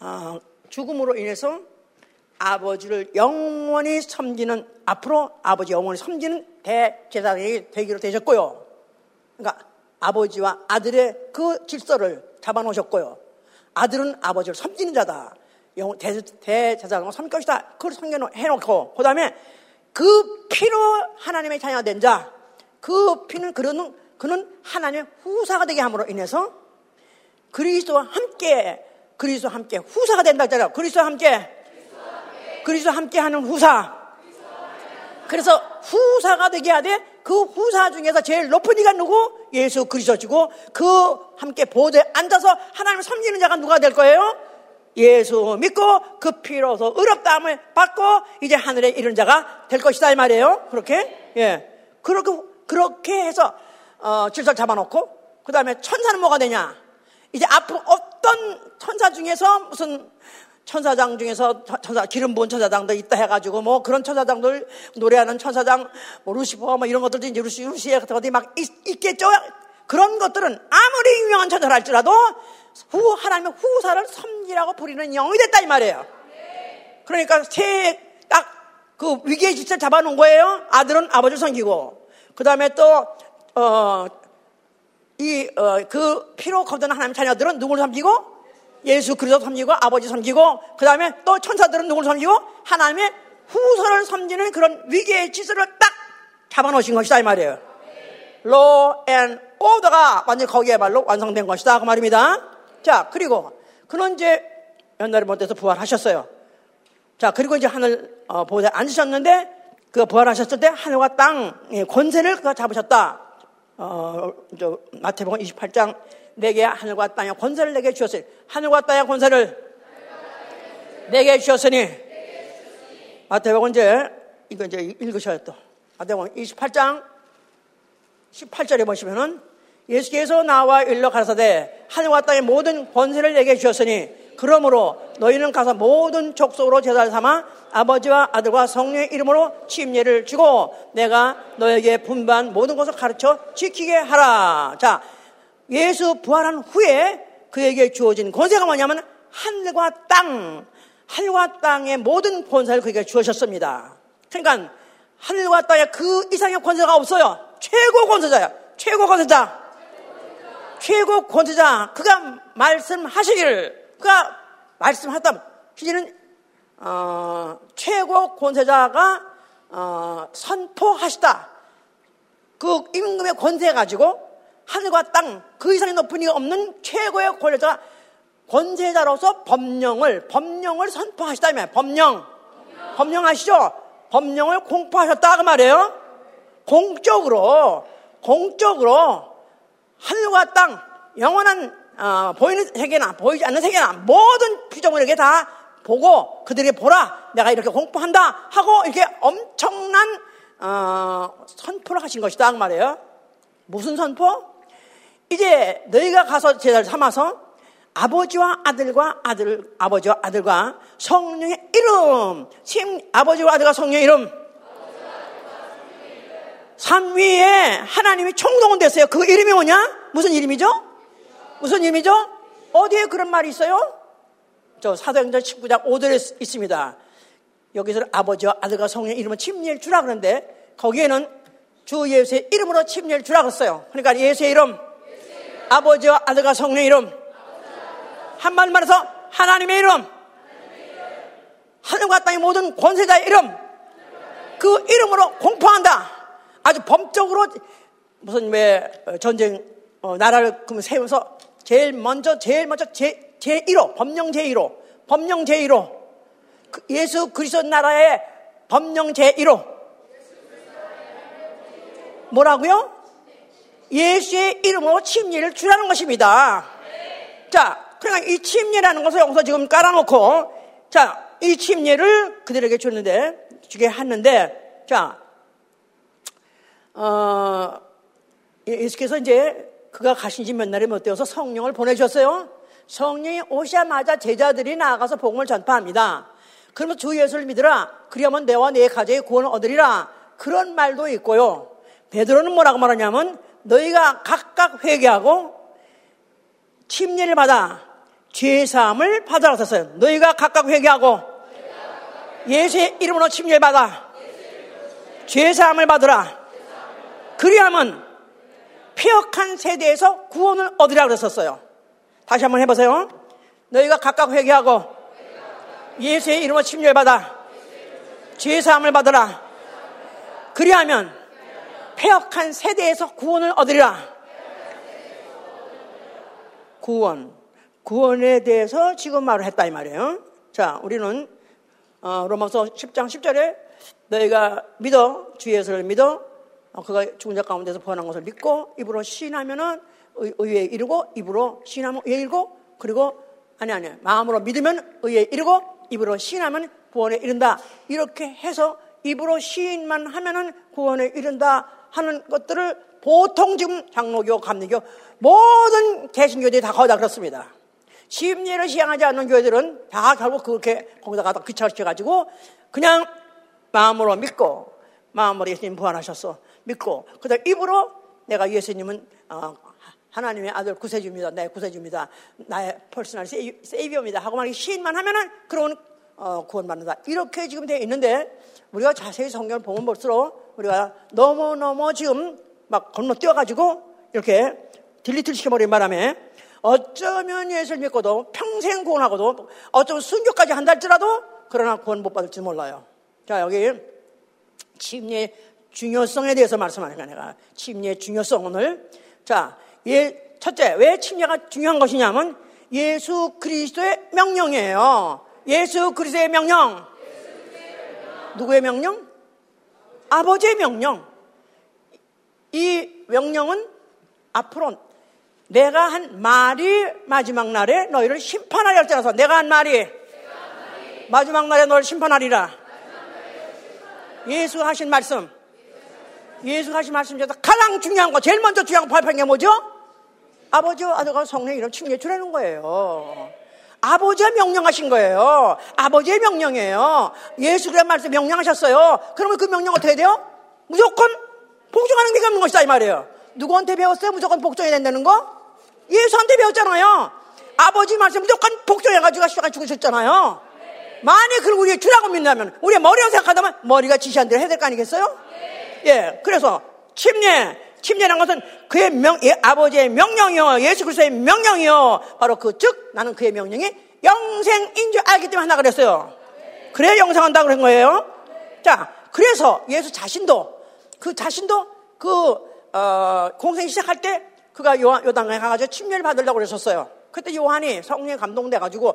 어, 죽음으로 인해서 아버지를 영원히 섬기는, 앞으로 아버지 영원히 섬기는 대제사장이 되기로 되셨고요. 그러니까 아버지와 아들의 그 질서를 잡아놓으셨고요. 아들은 아버지를 섬기는 자다. 영, 대, 대제사장을 섬길 것이다. 그걸 섬겨놓고, 그 다음에 그 피로 하나님의 자녀가 된 자, 그 피는 그런 그는 하나님의 후사가 되게 함으로 인해서 그리스도와 함께 그리스도와 함께 후사가 된다 했잖아요. 그리스도와 함께 그리스도와 함께 하는 후사. 그래서 후사가 되게 하되 그 후사 중에서 제일 높은 이가 누구? 예수 그리스도시고 그 함께 보좌에 앉아서 하나님을 섬기는 자가 누가 될 거예요? 예수 믿고 그 피로서 의롭다함을 받고 이제 하늘에 이르는 자가 될 것이다 이 말이에요. 그렇게 예 그렇게 그렇게 해서 어, 질서를 잡아놓고 그 다음에 천사는 뭐가 되냐? 이제 앞으로 어떤 천사 중에서 무슨 천사장 중에서 천사 기름 부은 천사장도 있다 해가지고 뭐 그런 천사장들 노래하는 천사장 뭐 루시퍼 뭐 이런 것들도 이제 루시 루시에 같은 것들이 막 있, 있겠죠. 그런 것들은 아무리 유명한 천사랄지라도 후 하나님의 후사를 섬기라고 부리는 영이 됐다 이 말이에요. 그러니까 세 딱 그 위기의 질서를 잡아놓은 거예요. 아들은 아버지를 섬기고 그 다음에 또 어. 이, 어, 그 피로 거듭난 하나님 자녀들은 누굴 섬기고? 예수 그리스도 섬기고 아버지 섬기고 그 다음에 또 천사들은 누굴 섬기고? 하나님의 후손을 섬기는 그런 위기의 질서를 딱 잡아놓으신 것이다 이 말이에요. Law and Order가 완전히 거기야말로 완성된 것이다 그 말입니다. 자 그리고 그는 이제 옛날에 못해서 부활하셨어요. 자 그리고 이제 하늘 어, 보좌에 앉으셨는데 그 부활하셨을 때 하늘과 땅 예, 권세를 그가 잡으셨다. 어, 저, 마태복음 이십팔 장 내게 하늘과 땅의 권세를 내게 주었으니 하늘과 땅의 권세를 내게 주었으니 마태복음 이제 이거 이제 읽으셔야 또 마태복음 이십팔 장 십팔 절에 보시면은 예수께서 나와 일러 가라사대 하늘과 땅의 모든 권세를 내게 주었으니 그러므로 너희는 가서 모든 족속으로 제사를 삼아 아버지와 아들과 성령의 이름으로 침례를 주고 내가 너에게 분반 모든 것을 가르쳐 지키게 하라. 자, 예수 부활한 후에 그에게 주어진 권세가 뭐냐면 하늘과 땅, 하늘과 땅의 모든 권세를 그에게 주셨습니다. 그러니까 하늘과 땅에 그 이상의 권세가 없어요. 최고 권세자야. 최고 권세자. 최고 권세자. 그가 말씀하시기를. 그가 말씀하셨다. 이제는 어, 최고 권세자가 어, 선포하시다. 그 임금의 권세 가지고 하늘과 땅 그 이상의 높은 이가 없는 최고의 권세자 권세자로서 법령을 법령을 선포하시다 면 법령 법령 아시죠? 법령을 공포하셨다 그 말이에요. 공적으로 공적으로 하늘과 땅 영원한 어, 보이는 세계나 보이지 않는 세계나 모든 피조물에게 다 보고 그들이 보라 내가 이렇게 공포한다 하고 이렇게 엄청난 어, 선포를 하신 것이다 그 말이에요. 무슨 선포? 이제 너희가 가서 제자를 삼아서 아버지와 아들과 아들 아버지와 아들과 성령의 이름 심, 아버지와 아들과 성령의 이름 삼위에 하나님이 총동원 됐어요. 그 이름이 뭐냐? 무슨 이름이죠? 무슨 이름이죠? 어디에 그런 말이 있어요? 저 사도행전 십구 장 오 절에 있습니다. 여기서 아버지와 아들과 성령의 이름으로 침례를 주라 그러는데 거기에는 주 예수의 이름으로 침례를 주라 그랬어요. 그러니까 예수의 이름, 예수의 이름. 아버지와 아들과 성령의 이름, 아버지와 한마디로 말해서 하나님의 이름, 하나님의 이름. 하늘과 땅의 모든 권세자의 이름 그 이름으로 공포한다. 아주 범적으로 무슨 왜 전쟁 어, 나라를 그러면 세우면서 제일 먼저 제일 먼저 제 제일 호 법령 제일 호 법령 제일 호 그 예수 그리스도 나라의 법령 제일 호 뭐라고요? 예수의 이름으로 침례를 주라는 것입니다. 자, 그러니까 이 침례라는 것을 여기서 지금 깔아놓고 자, 이 침례를 그들에게 줬는데 주게 했는데 자, 어, 예수께서 이제 그가 가신 지 몇 날이 못 되어서 성령을 보내주셨어요. 성령이 오시자마자 제자들이 나아가서 복음을 전파합니다. 그러면 주 예수를 믿으라. 그리하면 너와 네 가족의 구원을 얻으리라. 그런 말도 있고요. 베드로는 뭐라고 말하냐면 너희가 각각 회개하고 침례를 받아 죄 사함을 받으라 했어요. 너희가 각각 회개하고 예수의 이름으로 침례를 받아 죄 사함을 받으라. 그리하면 폐역한 세대에서 구원을 얻으라 그랬었어요. 다시 한번 해보세요. 너희가 각각 회개하고 예수의 이름으로 침례를 받아 죄사함을 받으라. 그리하면 폐역한 세대에서 구원을 얻으리라. 구원, 구원에 대해서 지금 말을 했다 이 말이에요. 자, 우리는 로마서 십 장 십 절에 너희가 믿어 주 예수를 믿어 그가 죽은 자 가운데서 부활한 것을 믿고 입으로 시인하면은 의에 이르고, 입으로 시인하면 의에 이르고, 그리고 아니 아니 마음으로 믿으면 의에 이르고, 입으로 시인하면 구원에 이른다. 이렇게 해서 입으로 시인만 하면은 구원에 이른다 하는 것들을 보통 지금 장로교, 감리교, 모든 개신교들이 다 거의 다 그렇습니다. 심리를 시행하지 않는 교회들은 다 결국 그렇게 거기다가 다 귀찮으셔가지고 그냥 마음으로 믿고, 마음으로 예수님 부활하셨어 믿고, 그다음 입으로 내가 예수님은 어, 하나님의 아들 구세주입니다, 나의 구세주입니다, 나의 퍼스널 세이비어입니다 하고 막 시인만 하면은 그런 어, 구원받는다. 이렇게 지금 되어 있는데, 우리가 자세히 성경을 보면 볼수록 우리가 너무너무 지금 막 건너뛰어가지고 이렇게 딜리트를 시켜버린 바람에, 어쩌면 예수를 믿고도 평생 구원하고도 어쩌면 순교까지 한다 할지라도 그러나 구원 못 받을지 몰라요. 자, 여기 침례의 중요성에 대해서 말씀하니까 내가 침례의 중요성 오늘, 자, 예, 첫째, 왜 침례가 중요한 것이냐면 예수 그리스도의 명령이에요. 예수 그리스도의 명령. 명령. 누구의 명령? 아버지. 아버지의 명령. 이 명령은 앞으로 내가 한 말이 마지막 날에 너희를 심판하리 할지라서, 내가 한 말이, 내가 한 말이 마지막 날에 너를 심판하리라. 심판하리라. 예수 하신 말씀. 예수 하신 말씀 중에서 가장 중요한 거, 제일 먼저 중요한 거 발표한 게 뭐죠? 아버지와 아들과 성령 이름 침례 주라는 거예요. 아버지가 명령하신 거예요. 아버지의 명령이에요. 예수 그리스도의 말씀 명령하셨어요. 그러면 그 명령 어떻게 돼요? 무조건 복종하는 게 없는 것이다 이 말이에요. 누구한테 배웠어요? 무조건 복종해야 된다는 거? 예수한테 배웠잖아요. 아버지 말씀 무조건 복종해가지고 십자가에 죽으셨잖아요. 만약 그걸 우리의 주라고 믿는다면, 우리의 머리로 생각한다면 머리가 지시한 대로 해야 될 거 아니겠어요? 예, 그래서 침례, 침례란 것은 그의 명, 예, 아버지의 명령이요, 예수 그리스도의 명령이요, 바로 그 즉 나는 그의 명령이 영생인 줄 알기 때문에 한다 그랬어요. 그래야 영생한다 그런 거예요. 자, 그래서 예수 자신도 그 자신도 그 어, 공생 시작할 때 그가 요한, 요단강에 가서 침례를 받으려고 그랬었어요. 그때 요한이 성령에 감동돼가지고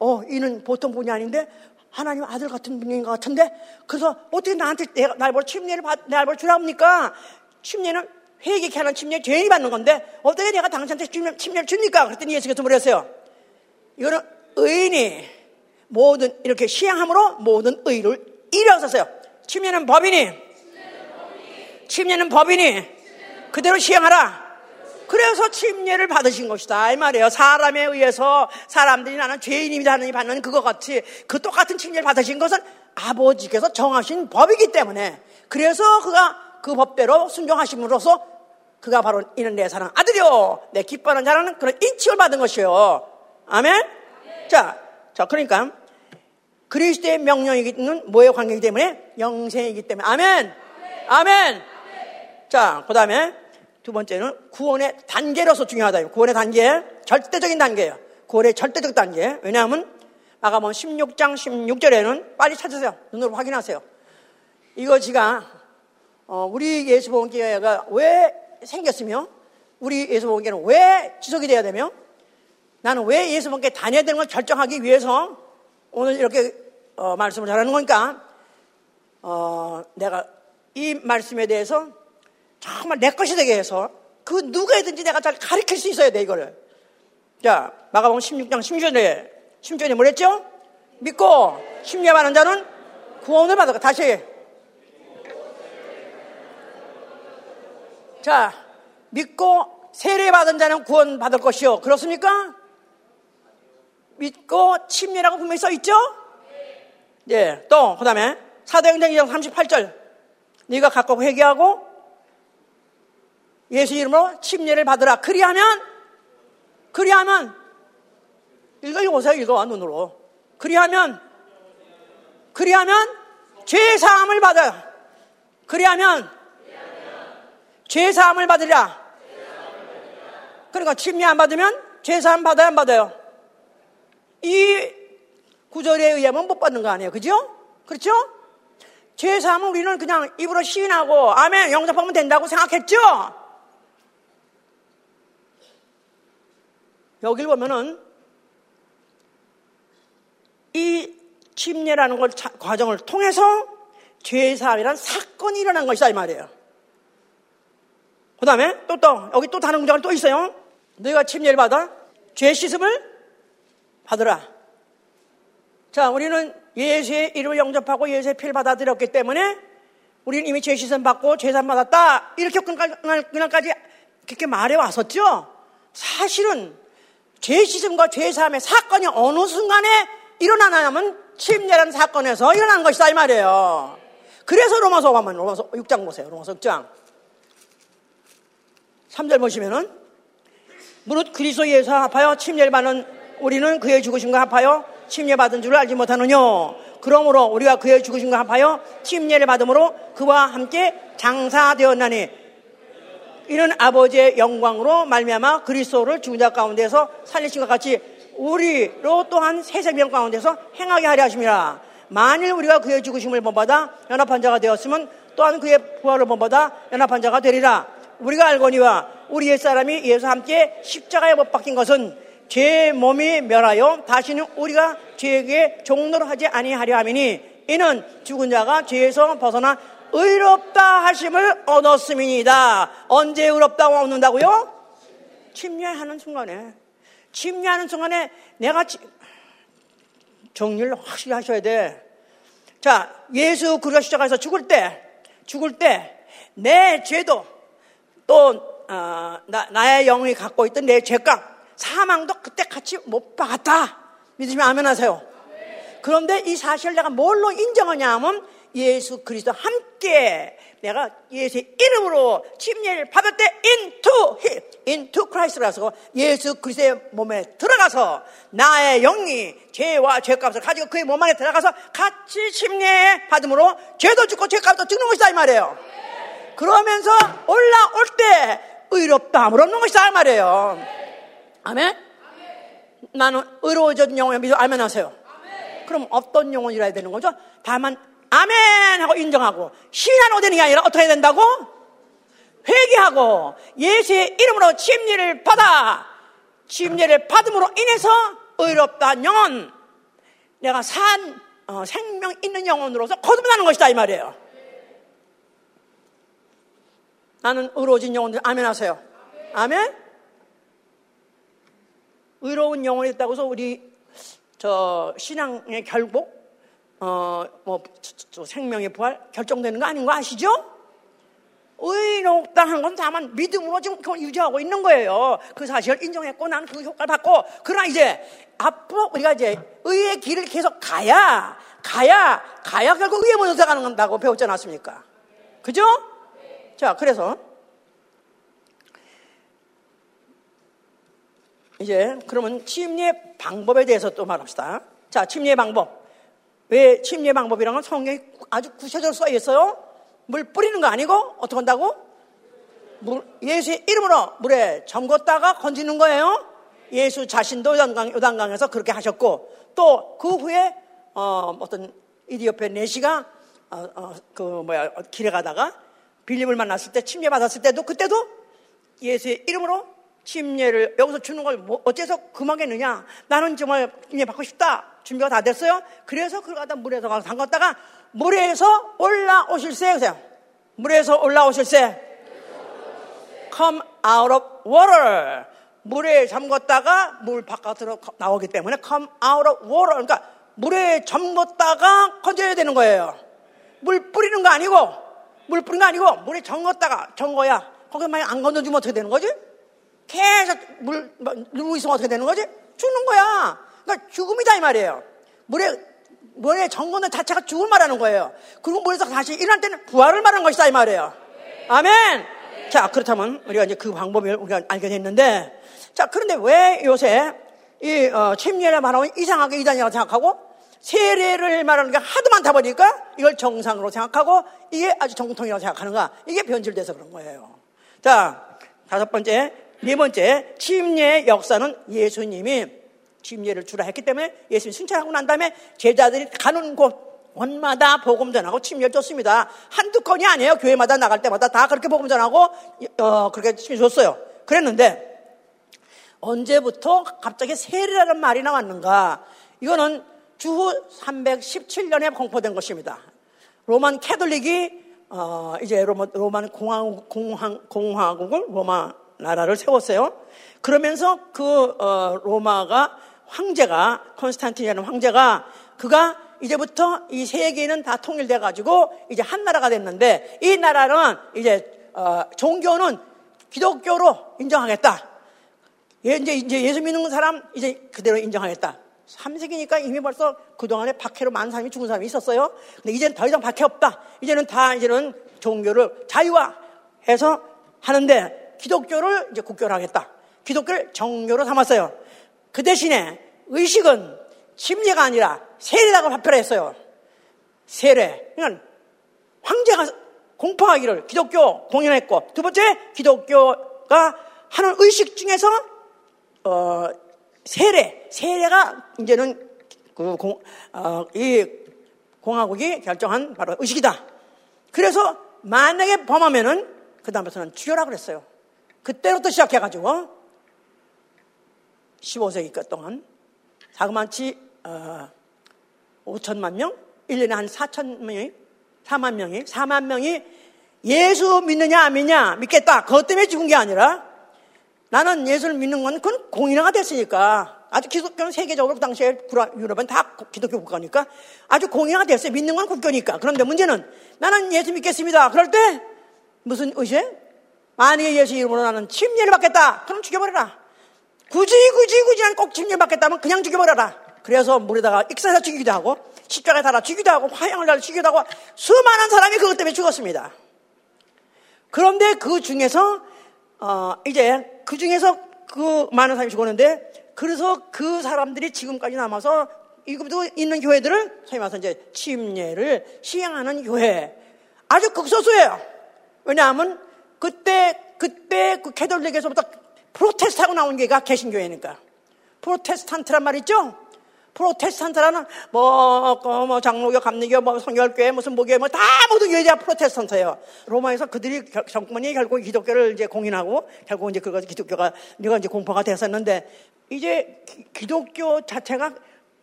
어 이는 보통 분이 아닌데 하나님 아들 같은 분인 것 같은데, 그래서 어떻게 나한테 내가 날 보러 침례를 받, 날 보러 주라 합니까? 침례는 회개케 하는 침례, 죄인이 받는 건데 어떻게 내가 당신한테 침례, 침례를 줍니까? 그랬더니 예수께서 물으셨어요. 이거는 의인이 모든 이렇게 시행함으로 모든 의를 이루었었어요. 침례는 법이니, 침례는 법이니 그대로 시행하라. 그래서 침례를 받으신 것이다 이 말이에요. 사람에 의해서 사람들이 나는 죄인입니다 하느니 받는 그것 같이 그 똑같은 침례를 받으신 것은 아버지께서 정하신 법이기 때문에, 그래서 그가 그 법대로 순종하심으로써 그가 바로 이는 내 사랑 아들이요 내 기뻐하는 자라는 그런 인칭을 받은 것이요. 아멘? 네. 자, 자, 그러니까 그리스도의 명령이기는 뭐의 관계이기 때문에 영생이기 때문에. 아멘? 네. 아멘? 네. 자, 그 다음에 두 번째는 구원의 단계로서 중요하다. 구원의 단계, 절대적인 단계예요. 구원의 절대적 단계. 왜냐하면 마가복음 십육 장 십육 절에는 빨리 찾으세요. 눈으로 확인하세요. 이거 지가 어, 우리 예수보험계가 왜 생겼으며, 우리 예수보험계는 왜 지속이 돼야 되며, 나는 왜 예수보험계 다녀야 되는 걸 결정하기 위해서 오늘 이렇게 어, 말씀을 잘하는 거니까, 어, 내가 이 말씀에 대해서 정말 내 것이 되게 해서 그 누구든지 내가 잘 가르칠 수 있어야 돼 이거를. 자, 마가복음 십육 장 십육 절에 십육 절에 뭐랬죠? 믿고 침례 받는 자는 구원을 받을까. 다시. 자, 믿고 세례받은 자는 구원받을 것이요. 그렇습니까? 믿고 침례라고 분명히 써있죠? 네. 예, 또 그 다음에 사도행전 이 장 삼십팔 절, 네가 각각 회개하고 예수 이름으로 침례를 받으라. 그리하면, 그리하면 읽어 읽어보세요. 읽어와 눈으로. 그리하면, 그리하면 죄사함을 받아요. 그리하면 죄사함을 받으리라. 그러니까 침례 안 받으면 죄사함 받아요, 안 받아요? 이 구절에 의하면 못 받는 거 아니에요, 그죠? 그렇죠? 죄사함은 우리는 그냥 입으로 시인하고 아멘 영접하면 된다고 생각했죠? 여기를 보면은 이 침례라는 걸 차, 과정을 통해서 죄사함이란 사건이 일어난 것이다 이 말이에요. 그 다음에 또 또 여기 또 다른 구절이 또 있어요. 너희가 침례를 받아 죄 씻음을 받으라. 자, 우리는 예수의 이름을 영접하고 예수의 피를 받아들였기 때문에 우리는 이미 죄 씻음 받고 죄산 받았다, 이렇게 그날까지 그렇게 말해왔었죠. 사실은 죄 씻음과 죄 사함의 사건이 어느 순간에 일어나냐면 침례라는 사건에서 일어난 것이다, 이 말이에요. 그래서 로마서 가면 로마서 육 장 보세요. 로마서 육 장 삼 절 보시면은, 무릇 그리스도 예수와 합하여 침례를 받는 우리는 그의 죽으심과 합하여 침례받은 줄을 알지 못하느냐. 그러므로 우리가 그의 죽으심과 합하여 침례를 받음으로 그와 함께 장사되었나니, 이는 아버지의 영광으로 말미암아 그리스도를 죽은 자 가운데서 살리신 것 같이 우리로 또한 새 생명 가운데서 행하게 하려 하심이라. 만일 우리가 그의 죽으심을 본받아 연합한 자가 되었으면 또한 그의 부활을 본받아 연합한 자가 되리라. 우리가 알거니와 우리 옛사람이 예수와 함께 십자가에 못 박힌 것은 죄의 몸이 멸하여 다시는 우리가 죄에게 종노릇 하지 아니하려 함이니, 이는 죽은 자가 죄에서 벗어나 의롭다 하심을 얻었음이니이다. 언제 의롭다고 얻는다고요? 침례하는 순간에. 침례하는 순간에 내가 치... 정리를 확실히 하셔야 돼. 자, 예수 그리스도께서 죽을 때, 죽을 때 내 죄도 또 어, 나, 나의 영이 갖고 있던 내 죄값, 사망도 그때 같이 못 박았다. 믿으시면 아멘하세요. 그런데 이 사실을 내가 뭘로 인정하냐 하면, 예수 그리스도 함께 내가 예수의 이름으로 침례를 받을 때 into him, into Christ라서 예수 그리스도의 몸에 들어가서 나의 영이 죄와 죄값을 가지고 그의 몸 안에 들어가서 같이 침례 받음으로 죄도 죽고 죄값도 죽는 것이다, 이 말이에요. 그러면서 올라올 때 의롭다함으로 없는 것이다, 이 말이에요. 아멘? 나는 의로워진 영혼을 믿어. 아멘 하세요. 그럼 어떤 영혼이라 해야 되는 거죠? 다만 아멘 하고 인정하고, 신하로 되는 게 아니라 어떻게 해야 된다고? 회개하고 예수의 이름으로 침례를 받아, 침례를 받음으로 인해서 의롭다 영혼, 내가 산 어, 생명 있는 영혼으로서 거듭나는 것이다, 이 말이에요. 나는 의로워진 영혼들, 아멘 하세요. 아멘? 의로운 영혼이 있다고 해서 우리 저 신앙의 결국 어, 뭐, 생명의 부활 결정되는 거 아닌 거 아시죠? 의롭다 한 건 다만 믿음으로 지금 그걸 유지하고 있는 거예요. 그 사실을 인정했고 나는 그 효과를 받고, 그러나 이제 앞으로 우리가 이제 의의 길을 계속 가야, 가야, 가야 결국 의의 문으로 들어가는 건다고 배웠지 않았습니까? 그죠? 자, 그래서 이제 그러면 침례 방법에 대해서 또 말합시다. 자, 침례 방법. 왜 침례 방법이란 건 성경에 아주 구체적으로 써 있어요. 물 뿌리는 거 아니고 어떻게 한다고? 물, 예수의 이름으로 물에 잠궜다가 건지는 거예요. 예수 자신도 요단강, 요단강에서 그렇게 하셨고, 또 그 후에 어, 어떤 이디오페 내시가 어, 어, 그 뭐야 길에 가다가 빌립을 만났을 때 침례 받았을 때도, 그때도 예수의 이름으로 침례를 여기서 주는 걸 뭐, 어째서 금하겠느냐, 나는 정말 침례 받고 싶다, 준비가 다 됐어요. 그래서 그걸 갖다 물에서 가서 담갔다가 물에서 올라오실세, 그러세요. 물에서 올라오실세. Come out of water. 물에 잠궜다가 물 바깥으로 나오기 때문에 come out of water. 그러니까 물에 잠궜다가 건져야 되는 거예요. 물 뿌리는 거 아니고, 물 뿌리는 거 아니고 물에 잠궜다가 잠궈야. 거기 만약 안 건져주면 어떻게 되는 거지? 계속 물 누르고 있으면 어떻게 되는 거지? 죽는 거야. 그러니까 죽음이다, 이 말이에요. 물에, 물에 잠그는 자체가 죽음을 말하는 거예요. 그리고 물에서 다시 일어날 때는 부활을 말하는 것이다, 이 말이에요. 네. 아멘! 네. 자, 그렇다면 우리가 이제 그 방법을 우리가 알게 됐는데, 자, 그런데 왜 요새 이, 어, 침례를 말하면 이상하게 이단이라고 생각하고, 세례를 말하는 게 하도 많다 보니까 이걸 정상으로 생각하고, 이게 아주 정통이라고 생각하는가? 이게 변질돼서 그런 거예요. 자, 다섯 번째, 네 번째, 침례의 역사는 예수님이 침례를 주라 했기 때문에 예수님이 승천하고 난 다음에 제자들이 가는 곳 곳마다 복음 전하고 침례를 줬습니다. 한두 건이 아니에요. 교회마다 나갈 때마다 다 그렇게 복음 전하고 어, 그렇게 침례 줬어요. 그랬는데 언제부터 갑자기 세례라는 말이 나왔는가? 이거는 주후 삼백십칠 년에 공포된 것입니다. 로만 캐톨릭이 어, 이제 로마, 로마는 공화국, 공화, 공화국을 로마 나라를 세웠어요. 그러면서 그 어, 로마가 황제가 콘스탄티누스라는 황제가 그가 이제부터 이 세계는 다 통일돼 가지고 이제 한 나라가 됐는데 이 나라는 이제 어, 종교는 기독교로 인정하겠다. 예, 이제 이제 예수 믿는 사람 이제 그대로 인정하겠다. 삼 세기니까 이미 벌써 그동안에 박해로 많은 사람이 죽은 사람이 있었어요. 근데 이제는 더 이상 박해 없다. 이제는 다 이제는 종교를 자유화해서 하는데 기독교를 이제 국교로 하겠다. 기독교를 정교로 삼았어요. 그 대신에 의식은 침례가 아니라 세례라고 발표를 했어요. 세례. 그러니까 황제가 공포하기를 기독교 공연했고, 두 번째 기독교가 하는 의식 중에서 어, 세례, 세례가 이제는 그 공, 어, 이 공화국이 결정한 바로 의식이다. 그래서 만약에 범하면은 그 다음부터는 죽여라 그랬어요. 그때부터 시작해가지고 십오 세기 동안 자그만치 어, 오천만 명, 일 년에 한 사천 명이, 사만 명이, 사만 명이 예수 믿느냐 안 믿냐 믿겠다. 그것 때문에 죽은 게 아니라 나는 예수를 믿는 건 그건 공인화가 됐으니까 아주 기독교는 세계적으로 당시에 유럽은 다 기독교 국가니까 아주 공인화가 됐어요. 믿는 건 국교니까. 그런데 문제는 나는 예수 믿겠습니다. 그럴 때 무슨 의식? 만약에 예수 이름으로 나는 침례를 받겠다. 그럼 죽여버려라. 굳이 굳이 굳이 난 꼭 침례를 받겠다면 그냥 죽여버려라. 그래서 물에다가 익사해서 죽이기도 하고 십자가에 달아 죽이기도 하고 화형을 달아 죽이기도 하고 수많은 사람이 그것 때문에 죽었습니다. 그런데 그 중에서 어, 이제 그 중에서 그 많은 사람이 죽었는데, 그래서 그 사람들이 지금까지 남아서 이것도 있는 교회들을 소위 말해서 이제 침례를 시행하는 교회 아주 극소수예요. 왜냐하면 그때 그때 그 캐톨릭에서부터 프로테스트하고 나온 게가 개신교회니까. 프로테스탄트란 말 있죠? 프로테스탄트라는 뭐, 뭐 장로교, 감리교, 뭐 성결교회, 무슨 모교회, 뭐 다 모든 교회가 프로테스탄트예요. 로마에서 그들이 결, 정권이 결국 기독교를 이제 공인하고 결국 이제 그거 기독교가 이거 이제 공포가 됐었는데 이제 기, 기독교 자체가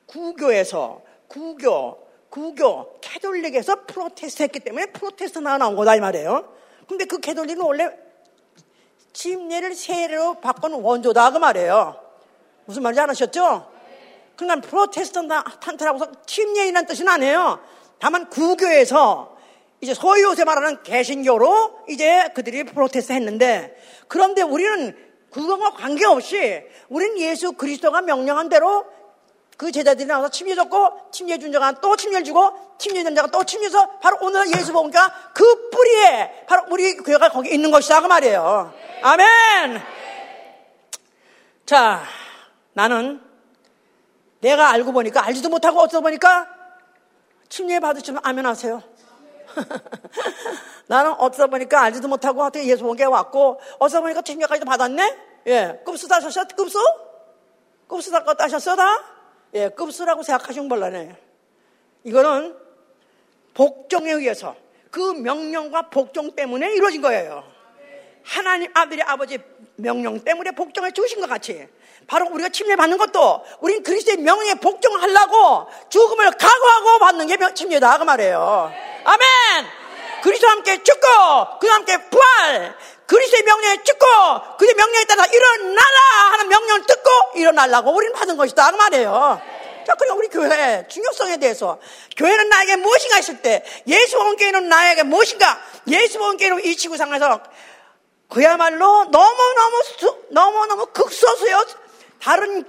구교에서 구교, 구교, 캐톨릭에서 프로테스트했기 때문에 프로테스트가 나온 거다 이 말이에요. 근데 그 캐톨릭은 원래 침례를 세례로 바꾼 원조다 그 말이에요. 무슨 말인지 알아셨죠? 그러나 프로테스탄트라고 해서 침례이라는 뜻은 아니에요. 다만 구교에서 이제 소위 요새 말하는 개신교로 이제 그들이 프로테스트 했는데, 그런데 우리는 그거와 관계없이 우리는 예수 그리스도가 명령한 대로 그 제자들이 나와서 침례 줬고 침례 준 자가 또 침례를 주고 침례 준 자가 또 침례해서 바로 오늘날 예수 보니까 그 뿌리에 바로 우리 교회가 거기 있는 것이다 그 말이에요. 아멘! 자, 나는 내가 알고 보니까 알지도 못하고 어쩌다 보니까 침례 받으시면 아멘 하세요. 나는 어쩌다 보니까 알지도 못하고 어떻게 예수 온 게 왔고 어쩌다 보니까 침례까지도 받았네. 예, 급수 따셨어? 급수? 급수 따셨어 다? 예, 급수라고 생각하시면 몰라네. 이거는 복종에 의해서 그 명령과 복종 때문에 이루어진 거예요. 하나님 아들이 아버지 명령 때문에 복종해 주신 것 같이 바로 우리가 침례받는 것도 우린 그리스도의 명령에 복종하려고 죽음을 각오하고 받는 게 침례다 그 말이에요. 아멘. 그리스도와 함께 죽고 그와 함께 부활, 그리스도의 명령에 죽고 그의 명령에 따라 일어나라 하는 명령을 듣고 일어나려고 우린 받은 것이다 그 말이에요. 자, 그러니까 우리 교회의 중요성에 대해서 교회는 나에게 무엇인가 했을 때 예수 본교회는 나에게 무엇인가, 예수 본교회는 이 지구상에서 그야말로 너무너무 수, 너무너무 극소수요. 다른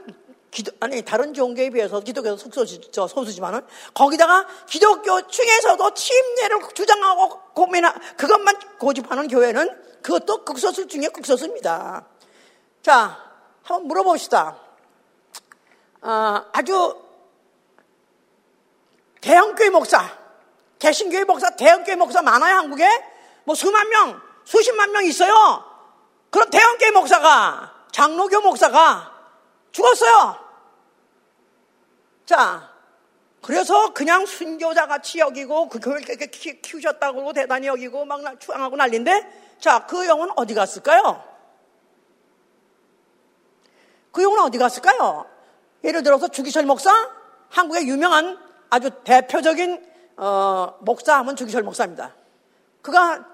기도, 아니 다른 종교에 비해서 기독교도 소수, 소수지만은 거기다가 기독교 중에서도 침례를 주장하고 고민하 그것만 고집하는 교회는 그것도 극소수 중에 극소수입니다. 자, 한번 물어봅시다. 어, 아주 대형교회 목사, 개신교회 목사, 대형교회 목사 많아요 한국에. 뭐 수만 명, 수십만 명 있어요. 그럼 대형교회 목사가, 장로교 목사가 죽었어요. 자, 그래서 그냥 순교자같이 여기고 그 교회를 이렇게 키우셨다고 대단히 여기고 막 추앙하고 난리인데, 자, 그 영혼 어디 갔을까요? 그 영혼 어디 갔을까요? 예를 들어서 주기철 목사, 한국의 유명한 아주 대표적인 어, 목사 하면 주기철 목사입니다. 그가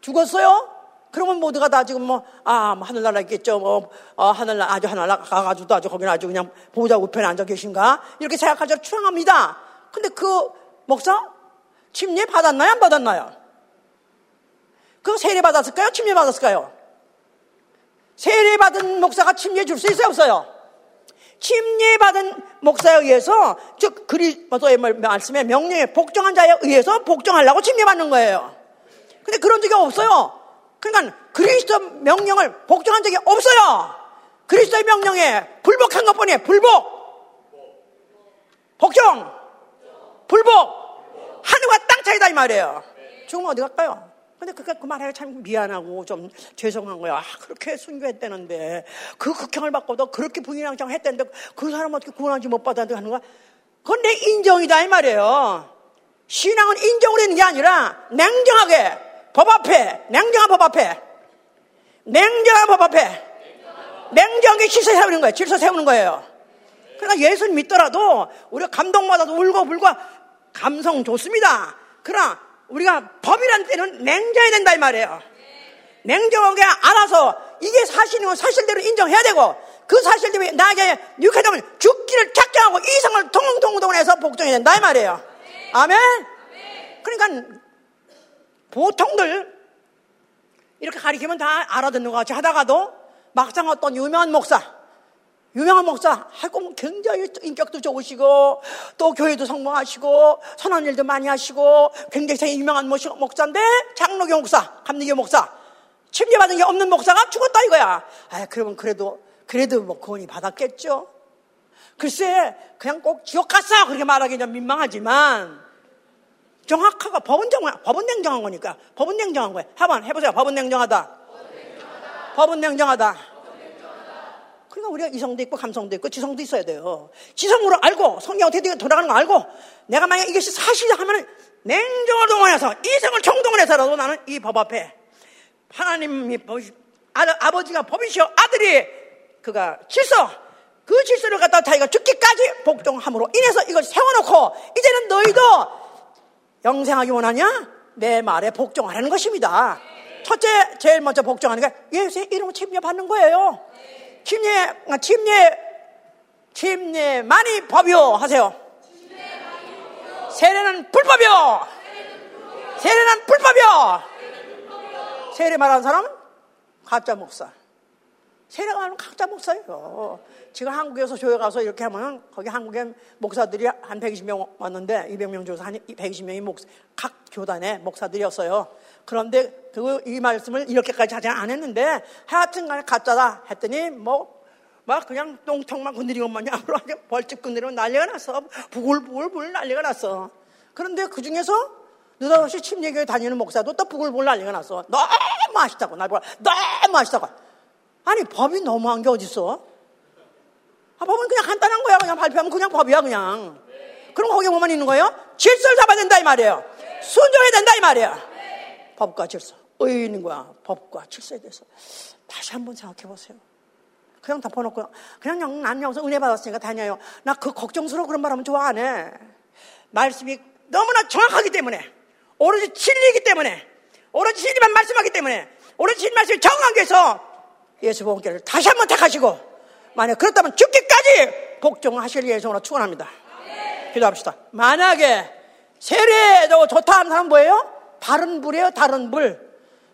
죽었어요? 그러면 모두가 다 지금 뭐, 아, 하늘나라 있겠죠. 뭐, 아, 하늘나라, 아주 하늘나라 가가지고도 아주 거기는 아주 그냥 보호자 우편에 앉아 계신가? 이렇게 생각하자 추앙합니다. 근데 그 목사? 침례 받았나요? 안 받았나요? 그 세례 받았을까요? 침례 받았을까요? 세례 받은 목사가 침례 줄 수 있어요? 없어요? 침례 받은 목사에 의해서, 즉, 그리스도의 말씀에 명령에 복종한 자에 의해서 복종하려고 침례 받는 거예요. 근데 그런 적이 없어요. 그러니까 그리스도 명령을 복종한 적이 없어요. 그리스도의 명령에 불복한 것뿐이에요. 불복. 복종. 불복. 하늘과 땅 차이다 이 말이에요. 지금 어디 갈까요? 근데 그니까 그 말하기가 참 미안하고 좀 죄송한 거야. 아, 그렇게 순교했다는데, 그 극형을 받고도 그렇게 부인양장 했다는데, 그 사람 어떻게 구원하지 못 받았는데 하는 거야. 그건 내 인정이다 이 말이에요. 신앙은 인정으로 있는 게 아니라 냉정하게 법 앞에, 냉정한 법 앞에, 냉정한 법 앞에, 냉정하게 질서 세우는 거예요. 질서 세우는 거예요. 그러니까 예수를 믿더라도 우리가 감동받아도 울고 불고 감성 좋습니다. 그러나 우리가 법이라는 때는 냉정해야 된다 이 말이에요. 냉정하게 알아서 이게 사실이면 사실대로 인정해야 되고, 그 사실 때문에 나에게 육해동을 죽기를 작정하고 이성을 동동동동 해서 복종해야 된다 이 말이에요. 아멘? 그러니까 보통들 이렇게 가리키면 다 알아듣는 것 같이 하다가도 막상 어떤 유명한 목사 유명한 목사, 하고 굉장히 인격도 좋으시고, 또 교회도 성공하시고, 선한 일도 많이 하시고, 굉장히 유명한 목사인데, 장로교 목사, 감리교 목사, 침례받은 게 없는 목사가 죽었다 이거야. 아, 그러면 그래도, 그래도 뭐 구원이 받았겠죠? 글쎄, 그냥 꼭 지옥 갔어! 그렇게 말하기 좀 민망하지만, 정확하고, 법은 정확, 법은 냉정한 거니까. 법은 냉정한 거야. 한번 해보세요. 법은 냉정하다. 법은 냉정하다. 그러니까 우리가 이성도 있고 감성도 있고 지성도 있어야 돼요. 지성으로 알고 성경 어떻게 돌아가는 거 알고, 내가 만약에 이것이 사실이다 하면 냉정을 동원해서 이성을 총동원해서라도 나는 이 법 앞에, 하나님이 아버지가 법이시여 아들이 그가 질서, 그 질서를 갖다 자기가 죽기까지 복종함으로 인해서 이걸 세워놓고, 이제는 너희도 영생하기 원하냐? 내 말에 복종하라는 것입니다. 첫째, 제일 먼저 복종하는 게 예수의 이름으로 침례 받는 거예요. 침례, 침례, 침례만이 법이요. 하세요. 세례는 불법이요. 세례는 불법이요. 세례 말하는 사람은 가짜 목사. 세례가 말하면 가짜 목사예요. 지금 한국에서 교회 가서 이렇게 하면, 거기 한국에 목사들이 한 백이십 명 왔는데, 이백 명 중에서 한 백이십 명이 목사, 각 교단의 목사들이었어요. 그런데 그, 이 말씀을 이렇게까지 하지 안 했는데, 하여튼 간에 가짜다 했더니, 뭐, 막 그냥 똥통만 건드리고만 양으로 벌집 건드리면 난리가 났어. 부글부글 난리가 났어. 그런데 그 중에서 느닷없이 침례교회 다니는 목사도 또 부글부글 난리가 났어. 너무 아쉽다고, 날 보라. 너무 아쉽다고. 아니, 법이 너무한 게 어딨어? 아, 법은 그냥 간단한 거야. 그냥 발표하면 그냥 법이야, 그냥. 그럼 거기에 뭐만 있는 거예요? 질서를 잡아야 된다, 이 말이에요. 순종해야 된다, 이 말이에요. 법과 질서, 의인과 법과 질서에 대해서 다시 한번 생각해 보세요. 그냥 덮어놓고 그냥 난 여기서 은혜 받았으니까 다녀요. 나 그 걱정스러워 그런 말 하면 좋아 안 해. 말씀이 너무나 정확하기 때문에, 오로지 진리이기 때문에, 오로지 진리만 말씀하기 때문에, 오로지 진리 말씀이 정확하게 해서 예수 보험계를 다시 한번 택하시고, 만약 그렇다면 죽기까지 복종하실 예수로 축원합니다. 기도합시다. 만약에 세례도 좋다 하는 사람은 뭐예요? 다른 불이에요, 다른 불.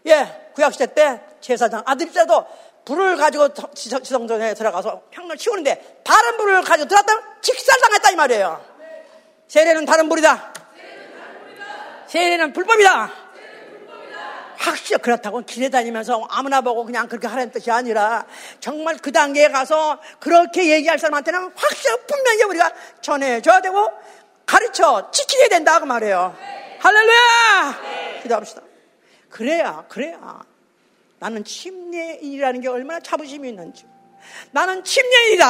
예, 구약시대 때 제사장 아들 때도 불을 가지고 지성전에 들어가서 향을 치우는데 다른 불을 가지고 들어갔다면 직살당했다 이 말이에요. 세례는 다른 불이다. 세례는 불법이다. 확실히 그렇다고 길에 다니면서 아무나 보고 그냥 그렇게 하라는 뜻이 아니라, 정말 그 단계에 가서 그렇게 얘기할 사람한테는 확실히 분명히 우리가 전해줘야 되고 가르쳐 지켜야 된다 그 말이에요. 할렐루야! 네. 기도합시다. 그래야, 그래야 나는 침례인이라는 게 얼마나 자부심이 있는지. 나는 침례인이다.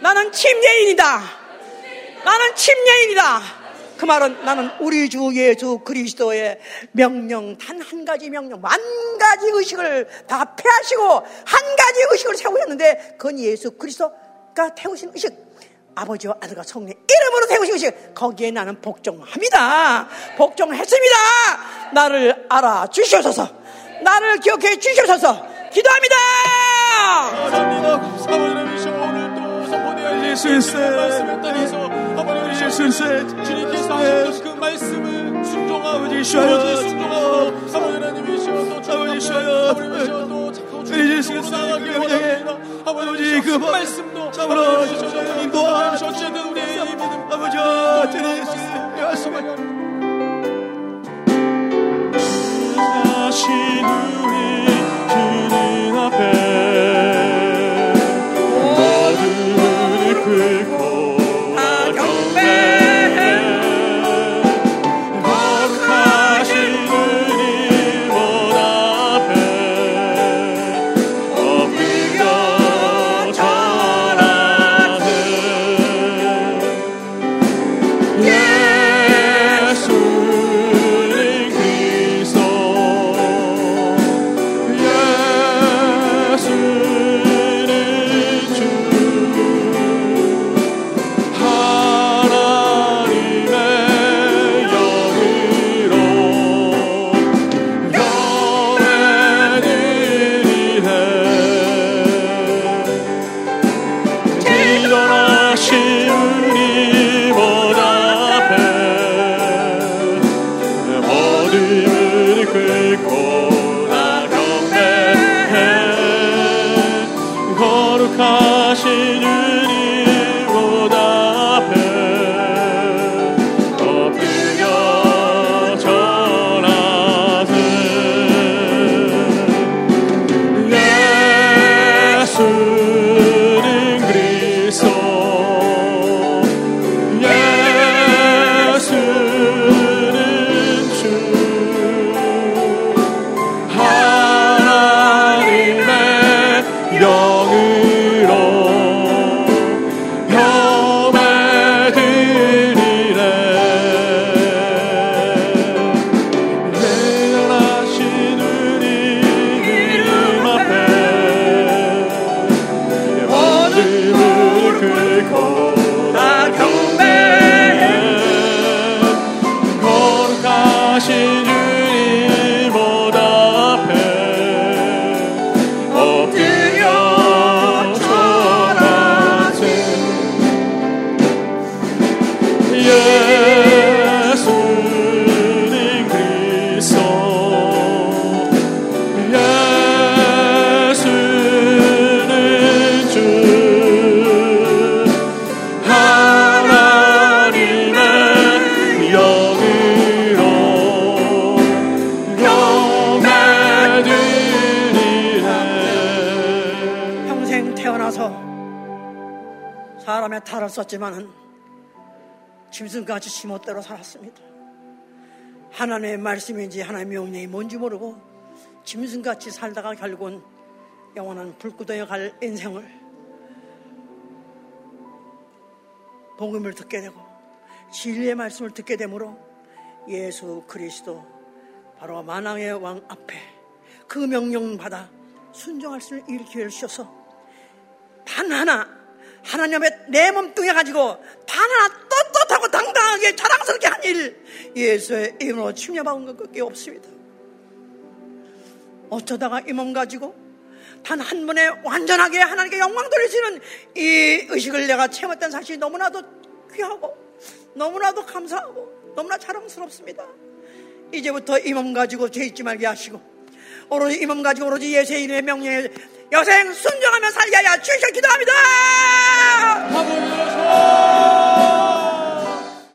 나는 침례인이다. 나는 침례인이다. 그 말은 나는 우리 주 예수 그리스도의 명령, 단 한 가지 명령, 만 가지 의식을 다 폐하시고 한 가지 의식을 세우셨는데, 그건 예수 그리스도가 태우신 의식, 아버지와 아들과 성령의 이름으로 세우시고 거기에 나는 복종합니다. 복종했습니다. 나를 알아주시옵소서. 나를 기억해 주시옵소서. 기도합니다. 감사합니다. 오늘 또 성모되어 예수의 말씀을 따라서 아버지 예수의 주님께서 하신 그 말씀을 순종하고 아버지 순종하고 아버지 하나님이시여 또 아버지시여 우리 예수의 사랑을 향해 아버지 그 말씀도 아버지 인도하여 주시는 우리의 믿음 아버지 예수의 말씀을 다시 우리 주님 앞에 모든 눈을 긁고 다 경배해 거룩하신 주님 앞에 엎드려 절하는 예수 탈을 썼지만은 짐승같이 지멋대로 살았습니다. 하나님의 말씀인지 하나님의 명령이 뭔지 모르고 짐승같이 살다가 결국은 영원한 불구덩이에 갈 인생을 복음을 듣게 되고 진리의 말씀을 듣게 되므로 예수 그리스도 바로 만왕의 왕 앞에 그 명령 받아 순종할 수 있는 기회를 주셔서 단 하나 하나님의 내 몸뚱이 가지고 단 하나 떳떳하고 당당하게 자랑스럽게 한 일 예수의 이름으로 침례받은 것밖에 없습니다. 어쩌다가 이 몸 가지고 단 한 번에 완전하게 하나님께 영광 돌리시는 이 의식을 내가 채웠다는 사실이 너무나도 귀하고 너무나도 감사하고 너무나 자랑스럽습니다. 이제부터 이 몸 가지고 죄 잊지 말게 하시고 오로지 이 몸 가지고 오로지 예수의 이름의 명령에 여생 순종하며 살게 하여 주시옵소서. 기도합니다.